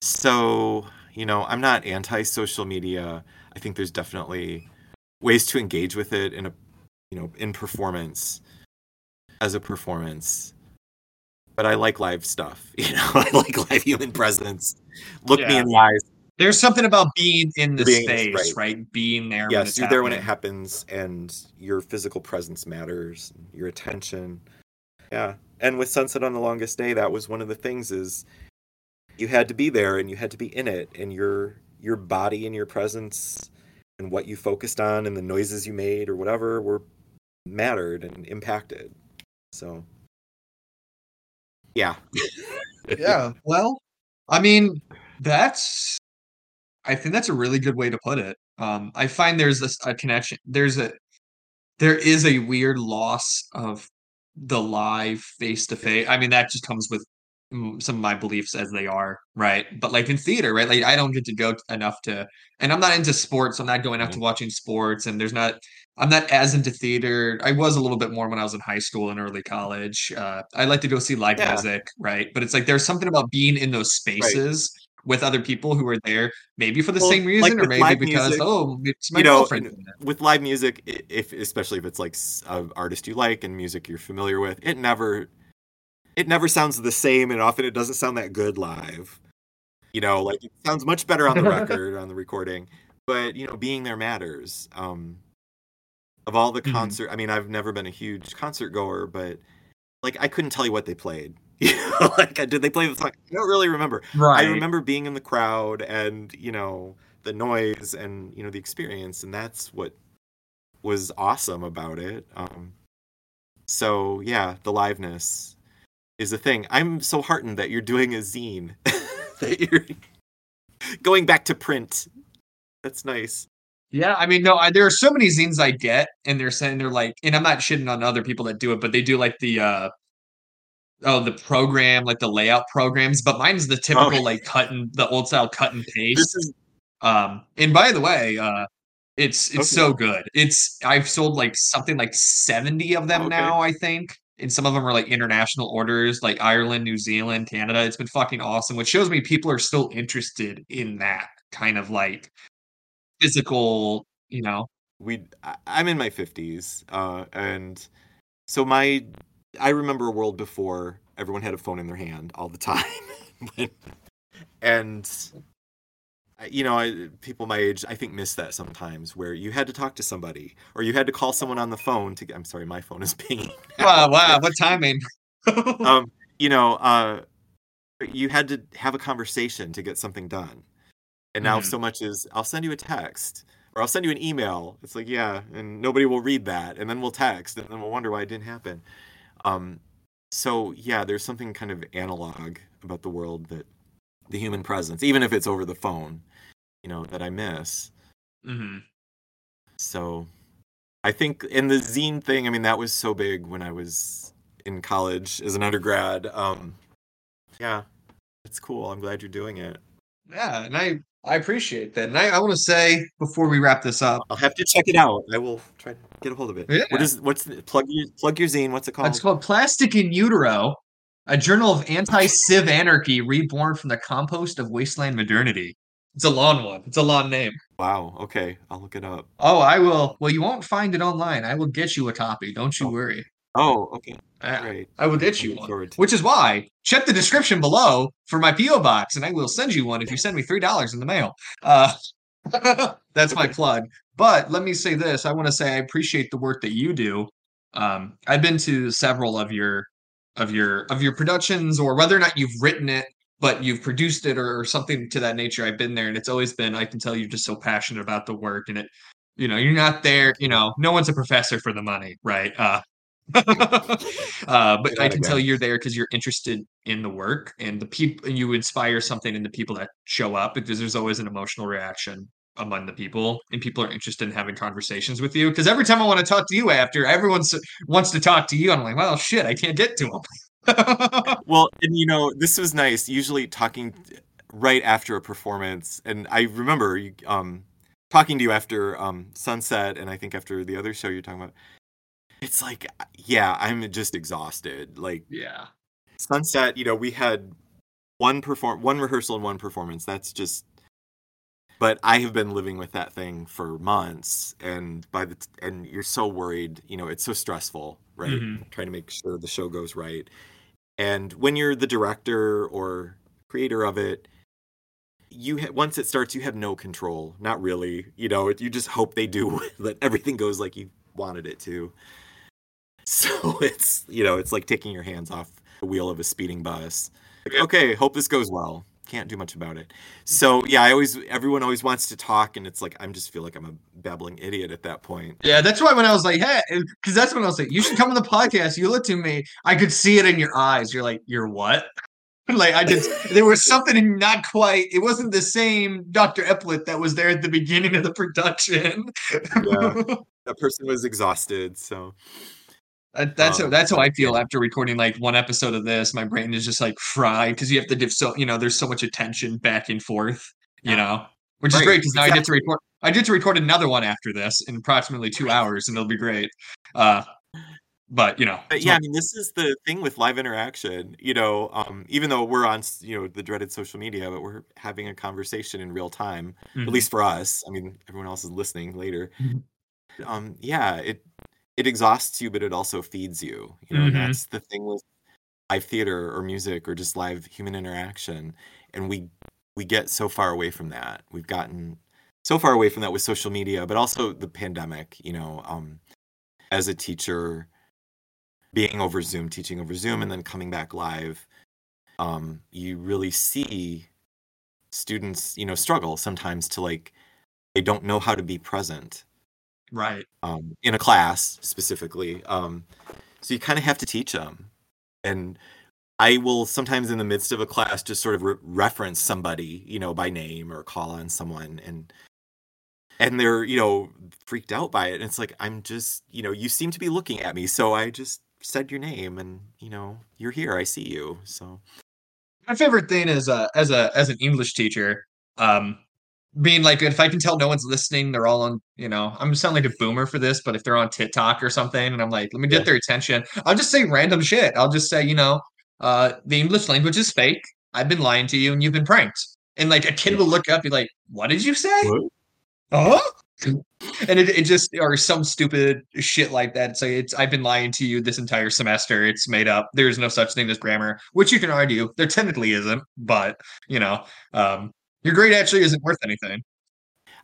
so, you know, I'm not anti-social media. I think there's definitely ways to engage with it in a, you know, in performance, as a performance. But I like live stuff, you know, I like live human presence. Look yeah. me in the eyes. There's something about being in the being, space, right. right? Being there. Yes, you're happening. There when it happens, and your physical presence matters, your attention. Yeah. And with Sunset on the Longest Day, that was one of the things is you had to be there and you had to be in it, and your your body and your presence and what you focused on and the noises you made or whatever were mattered and impacted. So, yeah. yeah. Well, I mean, that's... I think that's a really good way to put it. Um, I find there's this, a connection. There's a, there is a weird loss of the live face to face. I mean, that just comes with some of my beliefs as they are, right? But like in theater, right? Like I don't get to go enough to, and I'm not into sports. So I'm not going out to watching sports, and there's not, I'm not as into theater. I was a little bit more when I was in high school and early college. Uh, I like to go see live yeah. music, right? But it's like, there's something about being in those spaces. Right. With other people who are there, maybe for the well, same reason, like or maybe because music, oh, it's my you know, girlfriend. With live music, if especially if it's like an artist you like and music you're familiar with, it never, it never sounds the same, and often it doesn't sound that good live. You know, like it sounds much better on the record, on the recording. But you know, being there matters. Um, of all the concert, mm-hmm. I mean, I've never been a huge concert goer, but like I couldn't tell you what they played. You know, like, did they play the song? I don't really remember. Right. I remember being in the crowd and, you know, the noise and, you know, the experience. And that's what was awesome about it. Um, so, yeah, the liveness is a thing. I'm so heartened that you're doing a zine, that you're going back to print. That's nice. Yeah, I mean, no, I, there are so many zines I get, and they're saying they're like, and I'm not shitting on other people that do it, but they do like the, uh, Oh, the program, like the layout programs, but mine's the typical oh. like cut and the old style cut and paste. This is... Um, and by the way, uh, it's it's okay. so good. It's I've sold like something like seventy of them okay. now, I think, and some of them are like international orders, like Ireland, New Zealand, Canada. It's been fucking awesome, which shows me people are still interested in that kind of like physical, you know. We, I'm in my fifties, uh, and so my. I remember a world before everyone had a phone in their hand all the time. And, you know, I, people my age, I think, miss that sometimes, where you had to talk to somebody or you had to call someone on the phone to get, I'm sorry, my phone is pinging. Wow, wow, what timing. um, you know, uh, you had to have a conversation to get something done. And now mm-hmm. so much is, I'll send you a text or I'll send you an email. It's like, yeah, and nobody will read that. And then we'll text, and then we'll wonder why it didn't happen. Um, so, yeah, there's something kind of analog about the world, that the human presence, even if it's over the phone, you know, that I miss. Mm-hmm. So I think, and the zine thing, I mean, that was so big when I was in college as an undergrad. Um, yeah, it's cool. I'm glad you're doing it. Yeah, and I, I appreciate that. And I, I want to say, before we wrap this up, I'll have to check it out. I will try to get a hold of it. Yeah. What is, what's the, plug your, plug your zine. What's it called? It's called Plastic in Utero, a journal of anti-civ anarchy reborn from the compost of wasteland modernity. It's a long one. It's a long name. Wow. Okay. I'll look it up. Oh, I will. Well, you won't find it online. I will get you a copy. Don't you oh. worry. Oh, okay. I, Great. I will get you one, which is why check the description below for my P O box, and I will send you one if you send me three dollars in the mail. Uh, that's my plug. But let me say this. I want to say I appreciate the work that you do. Um, I've been to several of your of your, of your productions, or whether or not you've written it, but you've produced it or something to that nature. I've been there, and it's always been, I can tell you're just so passionate about the work, and it, you know, you're not there, you know, no one's a professor for the money, right? Uh, uh, but I can tell you're there because you're interested in the work and the people, and you inspire something in the people that show up, because there's always an emotional reaction among the people, and people are interested in having conversations with you. Because every time I want to talk to you after, everyone wants to talk to you. I'm like, well, shit, I can't get to them. Well, and you know, this was nice. Usually talking right after a performance, and I remember um, talking to you after um, Sunset, and I think after the other show you're talking about. It's like, yeah, I'm just exhausted. Like, yeah, Sunset. You know, we had one perform, one rehearsal, and one performance. That's just. But I have been living with that thing for months, and by the t- and you're so worried. You know, it's so stressful, right? Mm-hmm. Trying to make sure the show goes right. And when you're the director or creator of it, you ha- once it starts, you have no control. Not really. You know, it, you just hope they do that. Everything goes like you wanted it to. So it's, you know, it's like taking your hands off the wheel of a speeding bus. Like, okay, hope this goes well. Can't do much about it. So yeah, I always, everyone always wants to talk, and it's like, I just feel like I'm a babbling idiot at that point. Yeah, that's why when I was like, hey, because that's when I was like, you should come on the podcast. You looked at me. I could see it in your eyes. You're like, you're what? Like I just, there was something not quite, it wasn't the same Doctor Epplett that was there at the beginning of the production. Yeah, that person was exhausted, so. Uh, that's um, how that's how I feel after recording like one episode of this. My brain is just like fried, because you have to diff so you know there's so much attention back and forth, you know, which right, is great because exactly. now I get to record. I get to record another one after this in approximately two hours, and it'll be great. Uh, but you know, but yeah, I mean, this is the thing with live interaction. You know, um, even though we're on you know the dreaded social media, but we're having a conversation in real time, mm-hmm. at least for us. I mean, everyone else is listening later. Mm-hmm. Um, yeah, it. It exhausts you, but it also feeds you. You know, mm-hmm. and that's the thing with live theater or music or just live human interaction. And we we get so far away from that. We've gotten so far away from that with social media, but also the pandemic. You know, um, as a teacher, being over Zoom, teaching over Zoom, and then coming back live, um, you really see students, you know, struggle sometimes to like they don't know how to be present. Right. Um, in a class specifically. Um, so you kind of have to teach them. And I will sometimes in the midst of a class just sort of re- reference somebody, you know, by name or call on someone. And and they're, you know, freaked out by it. And it's like, I'm just, you know, you seem to be looking at me. So I just said your name and, you know, you're here. I see you. So my favorite thing is uh, as a as an English teacher, um, being like, if I can tell no one's listening, they're all on, you know, I'm sounding like a boomer for this, but if they're on TikTok or something, and I'm like, let me get yeah. their attention, I'll just say random shit. I'll just say, you know, uh, the English language is fake. I've been lying to you, and you've been pranked. And like a kid yeah. will look up, be like, what did you say? Oh, huh? And it, it just, or some stupid shit like that. So it's, I've been lying to you this entire semester. It's made up. There's no such thing as grammar, which you can argue there technically isn't, but you know, um, your grade actually isn't worth anything.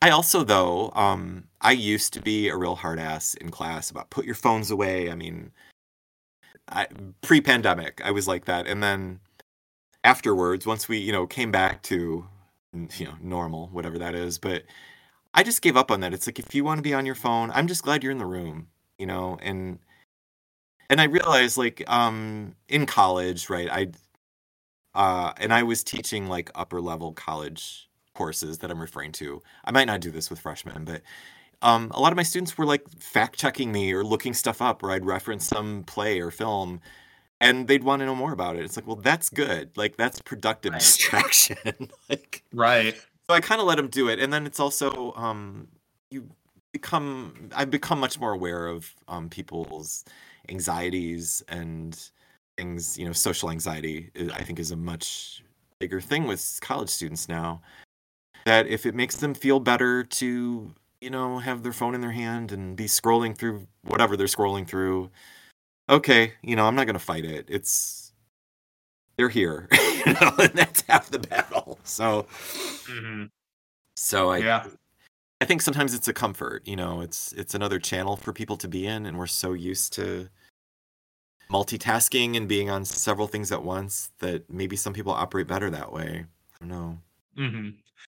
I also, though, um, I used to be a real hard ass in class about put your phones away. I mean, I, pre-pandemic, I was like that. And then afterwards, once we, you know, came back to, you know, normal, whatever that is, but I just gave up on that. It's like, if you want to be on your phone, I'm just glad you're in the room, you know? And, and I realized, like, um, in college, right. I, uh, and I was teaching like upper level college courses that I'm referring to. I might not do this with freshmen, but, um, a lot of my students were like fact checking me or looking stuff up, or I'd reference some play or film and they'd want to know more about it. It's like, well, that's good. Like, that's productive right. distraction. Like, right. So I kind of let them do it. And then it's also, um, you become, I've become much more aware of, um, people's anxieties and things, you know, social anxiety, I think, is a much bigger thing with college students now, that if it makes them feel better to, you know, have their phone in their hand and be scrolling through whatever they're scrolling through. Okay. You know, I'm not going to fight it. It's, they're here, you know, and that's half the battle. So, mm-hmm. so I, yeah. I think sometimes it's a comfort, you know, it's, it's another channel for people to be in. And we're so used to multitasking and being on several things at once that maybe some people operate better that way. I don't know. Mm-hmm.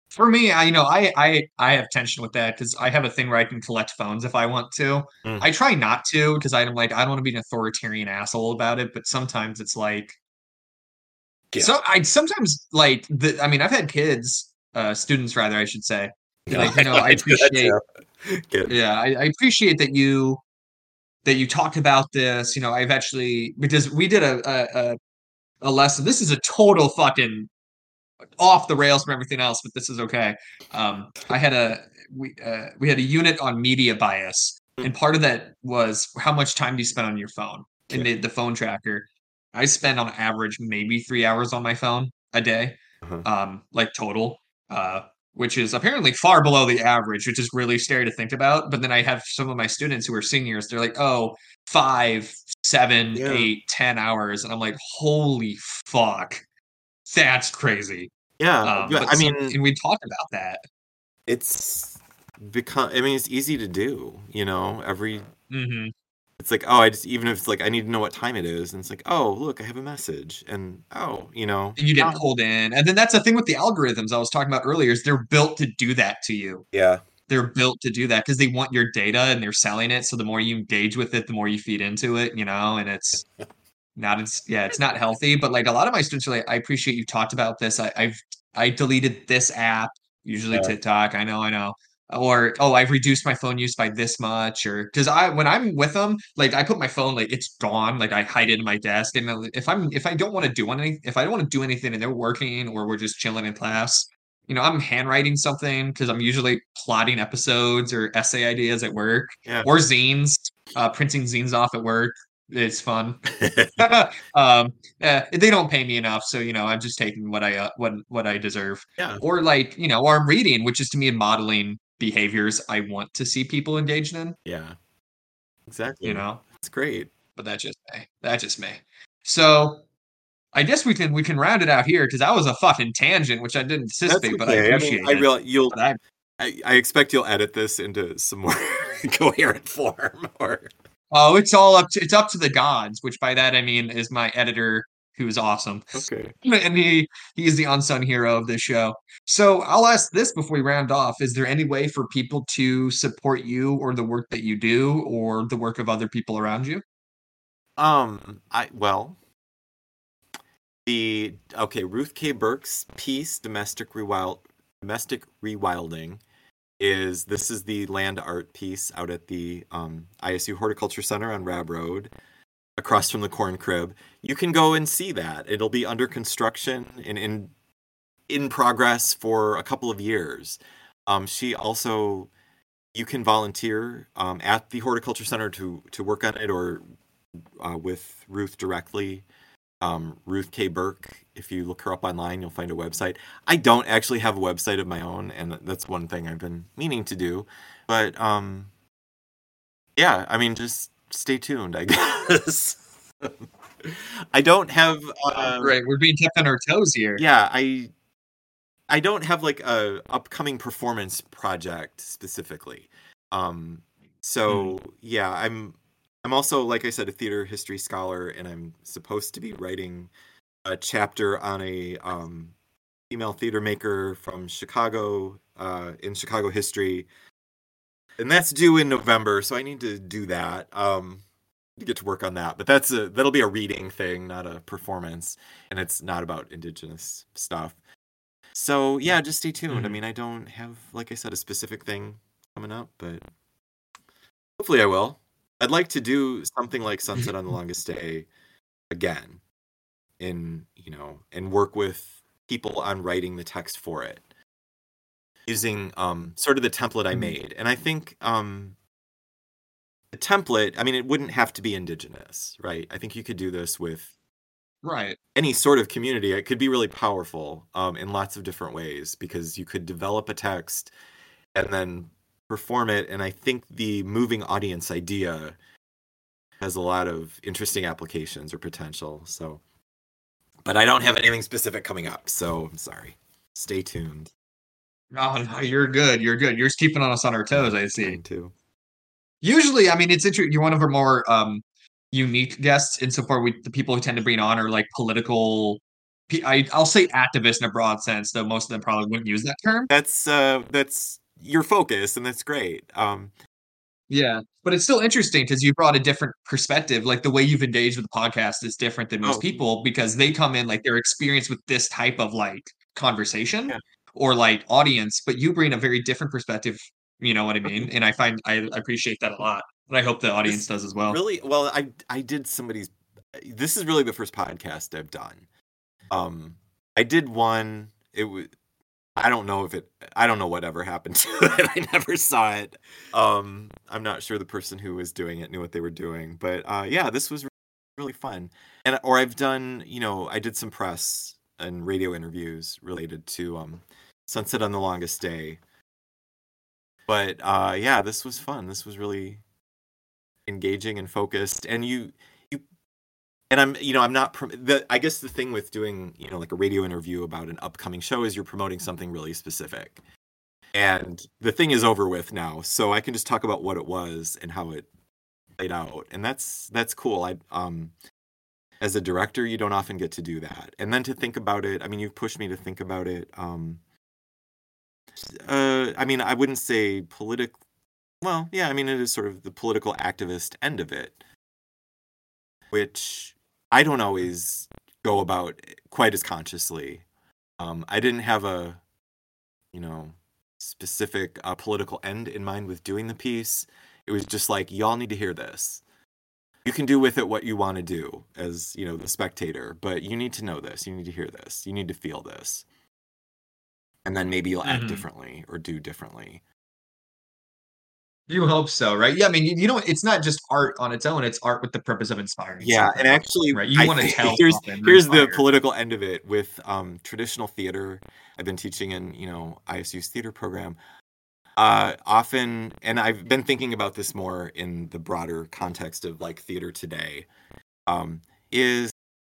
For me, I, you know, I, I, I have tension with that because I have a thing where I can collect phones if I want to. Mm. I try not to, because I'm like, I don't want to be an authoritarian asshole about it. But sometimes it's like, yeah. so I sometimes like, the, I mean, I've had kids, uh, students rather, I should say. Yeah, like, you know, I, I appreciate, yeah, I, I appreciate that you, that you talked about this. You know, I've actually, because we did a, a, a lesson. This is a total fucking off the rails from everything else, but this is okay. Um, I had a we uh, we had a unit on media bias, and part of that was how much time do you spend on your phone and yeah. the, the phone tracker. I spend on average maybe three hours on my phone a day, uh-huh. um, like total, uh, which is apparently far below the average, which is really scary to think about. But then I have some of my students who are seniors; they're like, "Oh, five, seven, yeah. eight, ten hours," and I'm like, "Holy fuck." That's crazy. Yeah. Um, I mean, and we talked about that. It's become, I mean, it's easy to do, you know, every, mm-hmm. it's like, oh, I just, even if it's like, I need to know what time it is. And it's like, oh, look, I have a message. And, oh, you know. And you get pulled in. And then that's the thing with the algorithms I was talking about earlier, is they're built to do that to you. Yeah. They're built to do that because they want your data and they're selling it. So the more you engage with it, the more you feed into it, you know, and it's. Not it's yeah, it's not healthy, but like a lot of my students are like, I appreciate you talked about this. I, I've I deleted this app, usually yeah. TikTok. I know, I know. Or oh, I've reduced my phone use by this much, or because I when I'm with them, like I put my phone like it's gone, like I hide it in my desk. And if I'm if I don't want to do anything, if I don't want to do anything, and they're working or we're just chilling in class, you know, I'm handwriting something because I'm usually plotting episodes or essay ideas at work yeah. or zines, uh, printing zines off at work. It's fun. um, eh, they don't pay me enough, so you know I'm just taking what I uh, what what I deserve. Yeah. Or like you know, or I'm reading, which is to me modeling behaviors I want to see people engaged in. Yeah, exactly. You know, it's great. But that's just me. That's just me. So I guess we can we can round it out here because that was a fucking tangent, which I didn't anticipate, okay. but I appreciate. I, mean, I realize you'll. I, I I expect you'll edit this into some more coherent form or. Oh, it's all up to it's up to the gods, which by that I mean is my editor, who is awesome. Okay. And he, he is the unsung hero of this show. So I'll ask this before we round off. Is there any way for people to support you or the work that you do or the work of other people around you? Um, I well, the okay, Ruth K. Burke's piece, Domestic Rewild Domestic Rewilding. Is this is the land art piece out at the um, I S U Horticulture Center on Rab Road, across from the corn crib. You can go and see that. It'll be under construction and in in progress for a couple of years. Um, she also, you can volunteer um, at the Horticulture Center to to work on it or uh, with Ruth directly. Um, Ruth K. Burke. If you look her up online, you'll find a website. I don't actually have a website of my own, and that's one thing I've been meaning to do. But um, yeah, I mean, just stay tuned, I guess. I don't have. Uh, right, we're being kept on our toes here. Yeah, I. I don't have like a upcoming performance project specifically. Um, so mm. yeah, I'm. I'm also, like I said, a theater history scholar, and I'm supposed to be writing a chapter on a um, female theater maker from Chicago, uh, in Chicago history. And that's due in November, so I need to do that. Um, to get to work on that. But that's a, that'll be a reading thing, not a performance. And it's not about Indigenous stuff. So, yeah, just stay tuned. Mm-hmm. I mean, I don't have, like I said, a specific thing coming up, but hopefully I will. I'd like to do something like Sunset on the Longest Day again, in, you know, and work with people on writing the text for it, using um, sort of the template I made. And I think um, the template, I mean, it wouldn't have to be Indigenous, right? I think you could do this with right any sort of community. It could be really powerful um, in lots of different ways, because you could develop a text and then perform it. And I think the moving audience idea has a lot of interesting applications or potential. So, but I don't have anything specific coming up, so I'm sorry. Stay tuned. No, no, you're good. You're good. You're keeping on us on our toes, I see. Too. Usually, I mean, it's interesting. You're one of our more um, unique guests insofar we the people who tend to bring on are like political. I, I'll say activists in a broad sense, though most of them probably wouldn't use that term. That's uh, that's your focus, and that's great. Um, yeah, but it's still interesting because you brought a different perspective. Like the way you've engaged with the podcast is different than most oh. people, because they come in like their experience with this type of like conversation. Yeah. Or like audience, but you bring a very different perspective, you know what I mean? And I find I appreciate that a lot. And I hope the audience this does as well. Really? Well, I I did somebody's, this is really the first podcast I've done. Um, I did one, it was, I don't know if it, I don't know whatever happened to it. I never saw it. Um, I'm not sure the person who was doing it knew what they were doing, but uh, yeah, this was really fun. And, or I've done, you know, I did some press and radio interviews related to, um, Sunset on the Longest Day. But uh, yeah, this was fun. This was really engaging and focused. And you, you, and I'm, you know, I'm not. Pro- the, I guess the thing with doing, you know, like a radio interview about an upcoming show is you're promoting something really specific. And the thing is over with now, so I can just talk about what it was and how it played out. And that's that's cool. I um, as a director, you don't often get to do that. And then to think about it. I mean, you've pushed me to think about it. Um, Uh, I mean, I wouldn't say political. Well, yeah, I mean, it is sort of the political activist end of it, which I don't always go about quite as consciously. Um, I didn't have a, you know, specific uh, political end in mind with doing the piece. It was just like, y'all need to hear this. You can do with it what you want to do as, you know, the spectator, but you need to know this. You need to hear this. You need to feel this. And then maybe you'll act mm-hmm. differently or do differently. You hope so, right? Yeah, I mean, you, you know, it's not just art on its own. It's art with the purpose of inspiring. Yeah, and actually, right? You want to tell. Here's, here's the political end of it with um, traditional theater. I've been teaching in, you know, I S U's theater program. Uh, often, and I've been thinking about this more in the broader context of like theater today, um, is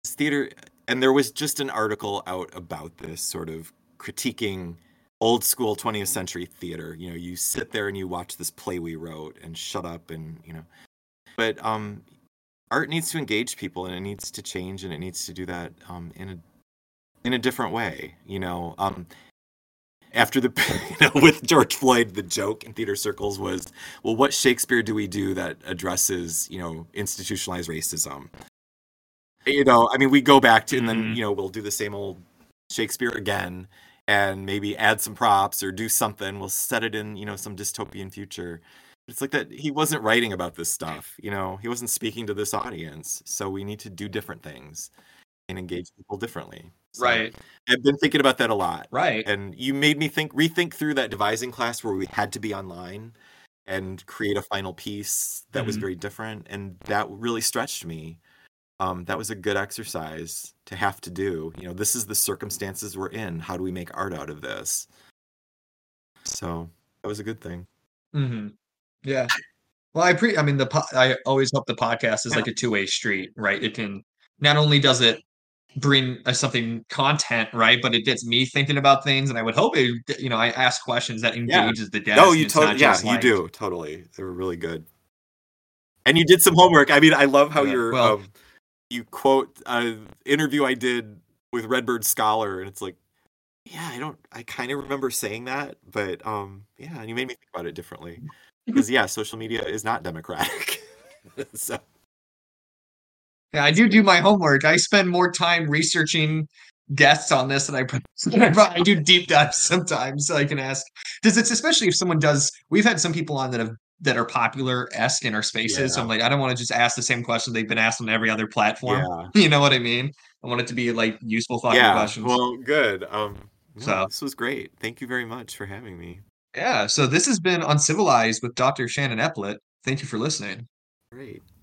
theater, and there was just an article out about this sort of critiquing old school twentieth century theater. You know, you sit there and you watch this play we wrote and shut up and, you know, but um, art needs to engage people and it needs to change and it needs to do that um, in a in a different way. You know, um, after the, you know, with George Floyd, the joke in theater circles was, well, what Shakespeare do we do that addresses, you know, institutionalized racism? You know, I mean, we go back to, and then, you know, we'll do the same old Shakespeare again. And maybe add some props or do something. We'll set it in, you know, some dystopian future. It's like that. He wasn't writing about this stuff, you know. He wasn't speaking to this audience. So we need to do different things and engage people differently. So right. I've been thinking about that a lot. Right. And you made me think, rethink through that devising class where we had to be online and create a final piece that mm-hmm. was very different. And that really stretched me. Um, that was a good exercise to have to do. You know, this is the circumstances we're in. How do we make art out of this? So that was a good thing. Mm-hmm. Yeah. Well, I pre I mean, the po- I always hope the podcast is yeah. like a two way street, right? It can not only does it bring uh, something content, right, but it gets me thinking about things, and I would hope it. You know, I ask questions that engages yeah. the guest. No, you totally. Yeah, you like... do totally. They were really good. And you did some homework. I mean, I love how yeah. you're. Well, um, You quote an interview I did with Redbird Scholar, and it's like, Yeah, I don't. I kind of remember saying that, but um, yeah, you made me think about it differently. Because yeah, social media is not democratic. So yeah, I do do my homework. I spend more time researching guests on this than I put. I do deep dives sometimes, so I can ask. Because it's especially if someone does. We've had some people on that have that are popular-esque in our spaces. Yeah. So I'm like, I don't want to just ask the same question they've been asked on every other platform. Yeah. You know what I mean? I want it to be like useful fucking yeah. questions. Well, good. Um, no, so this was great. Thank you very much for having me. Yeah. So this has been Uncivilized with Doctor Shannon Epplett. Thank you for listening. Great.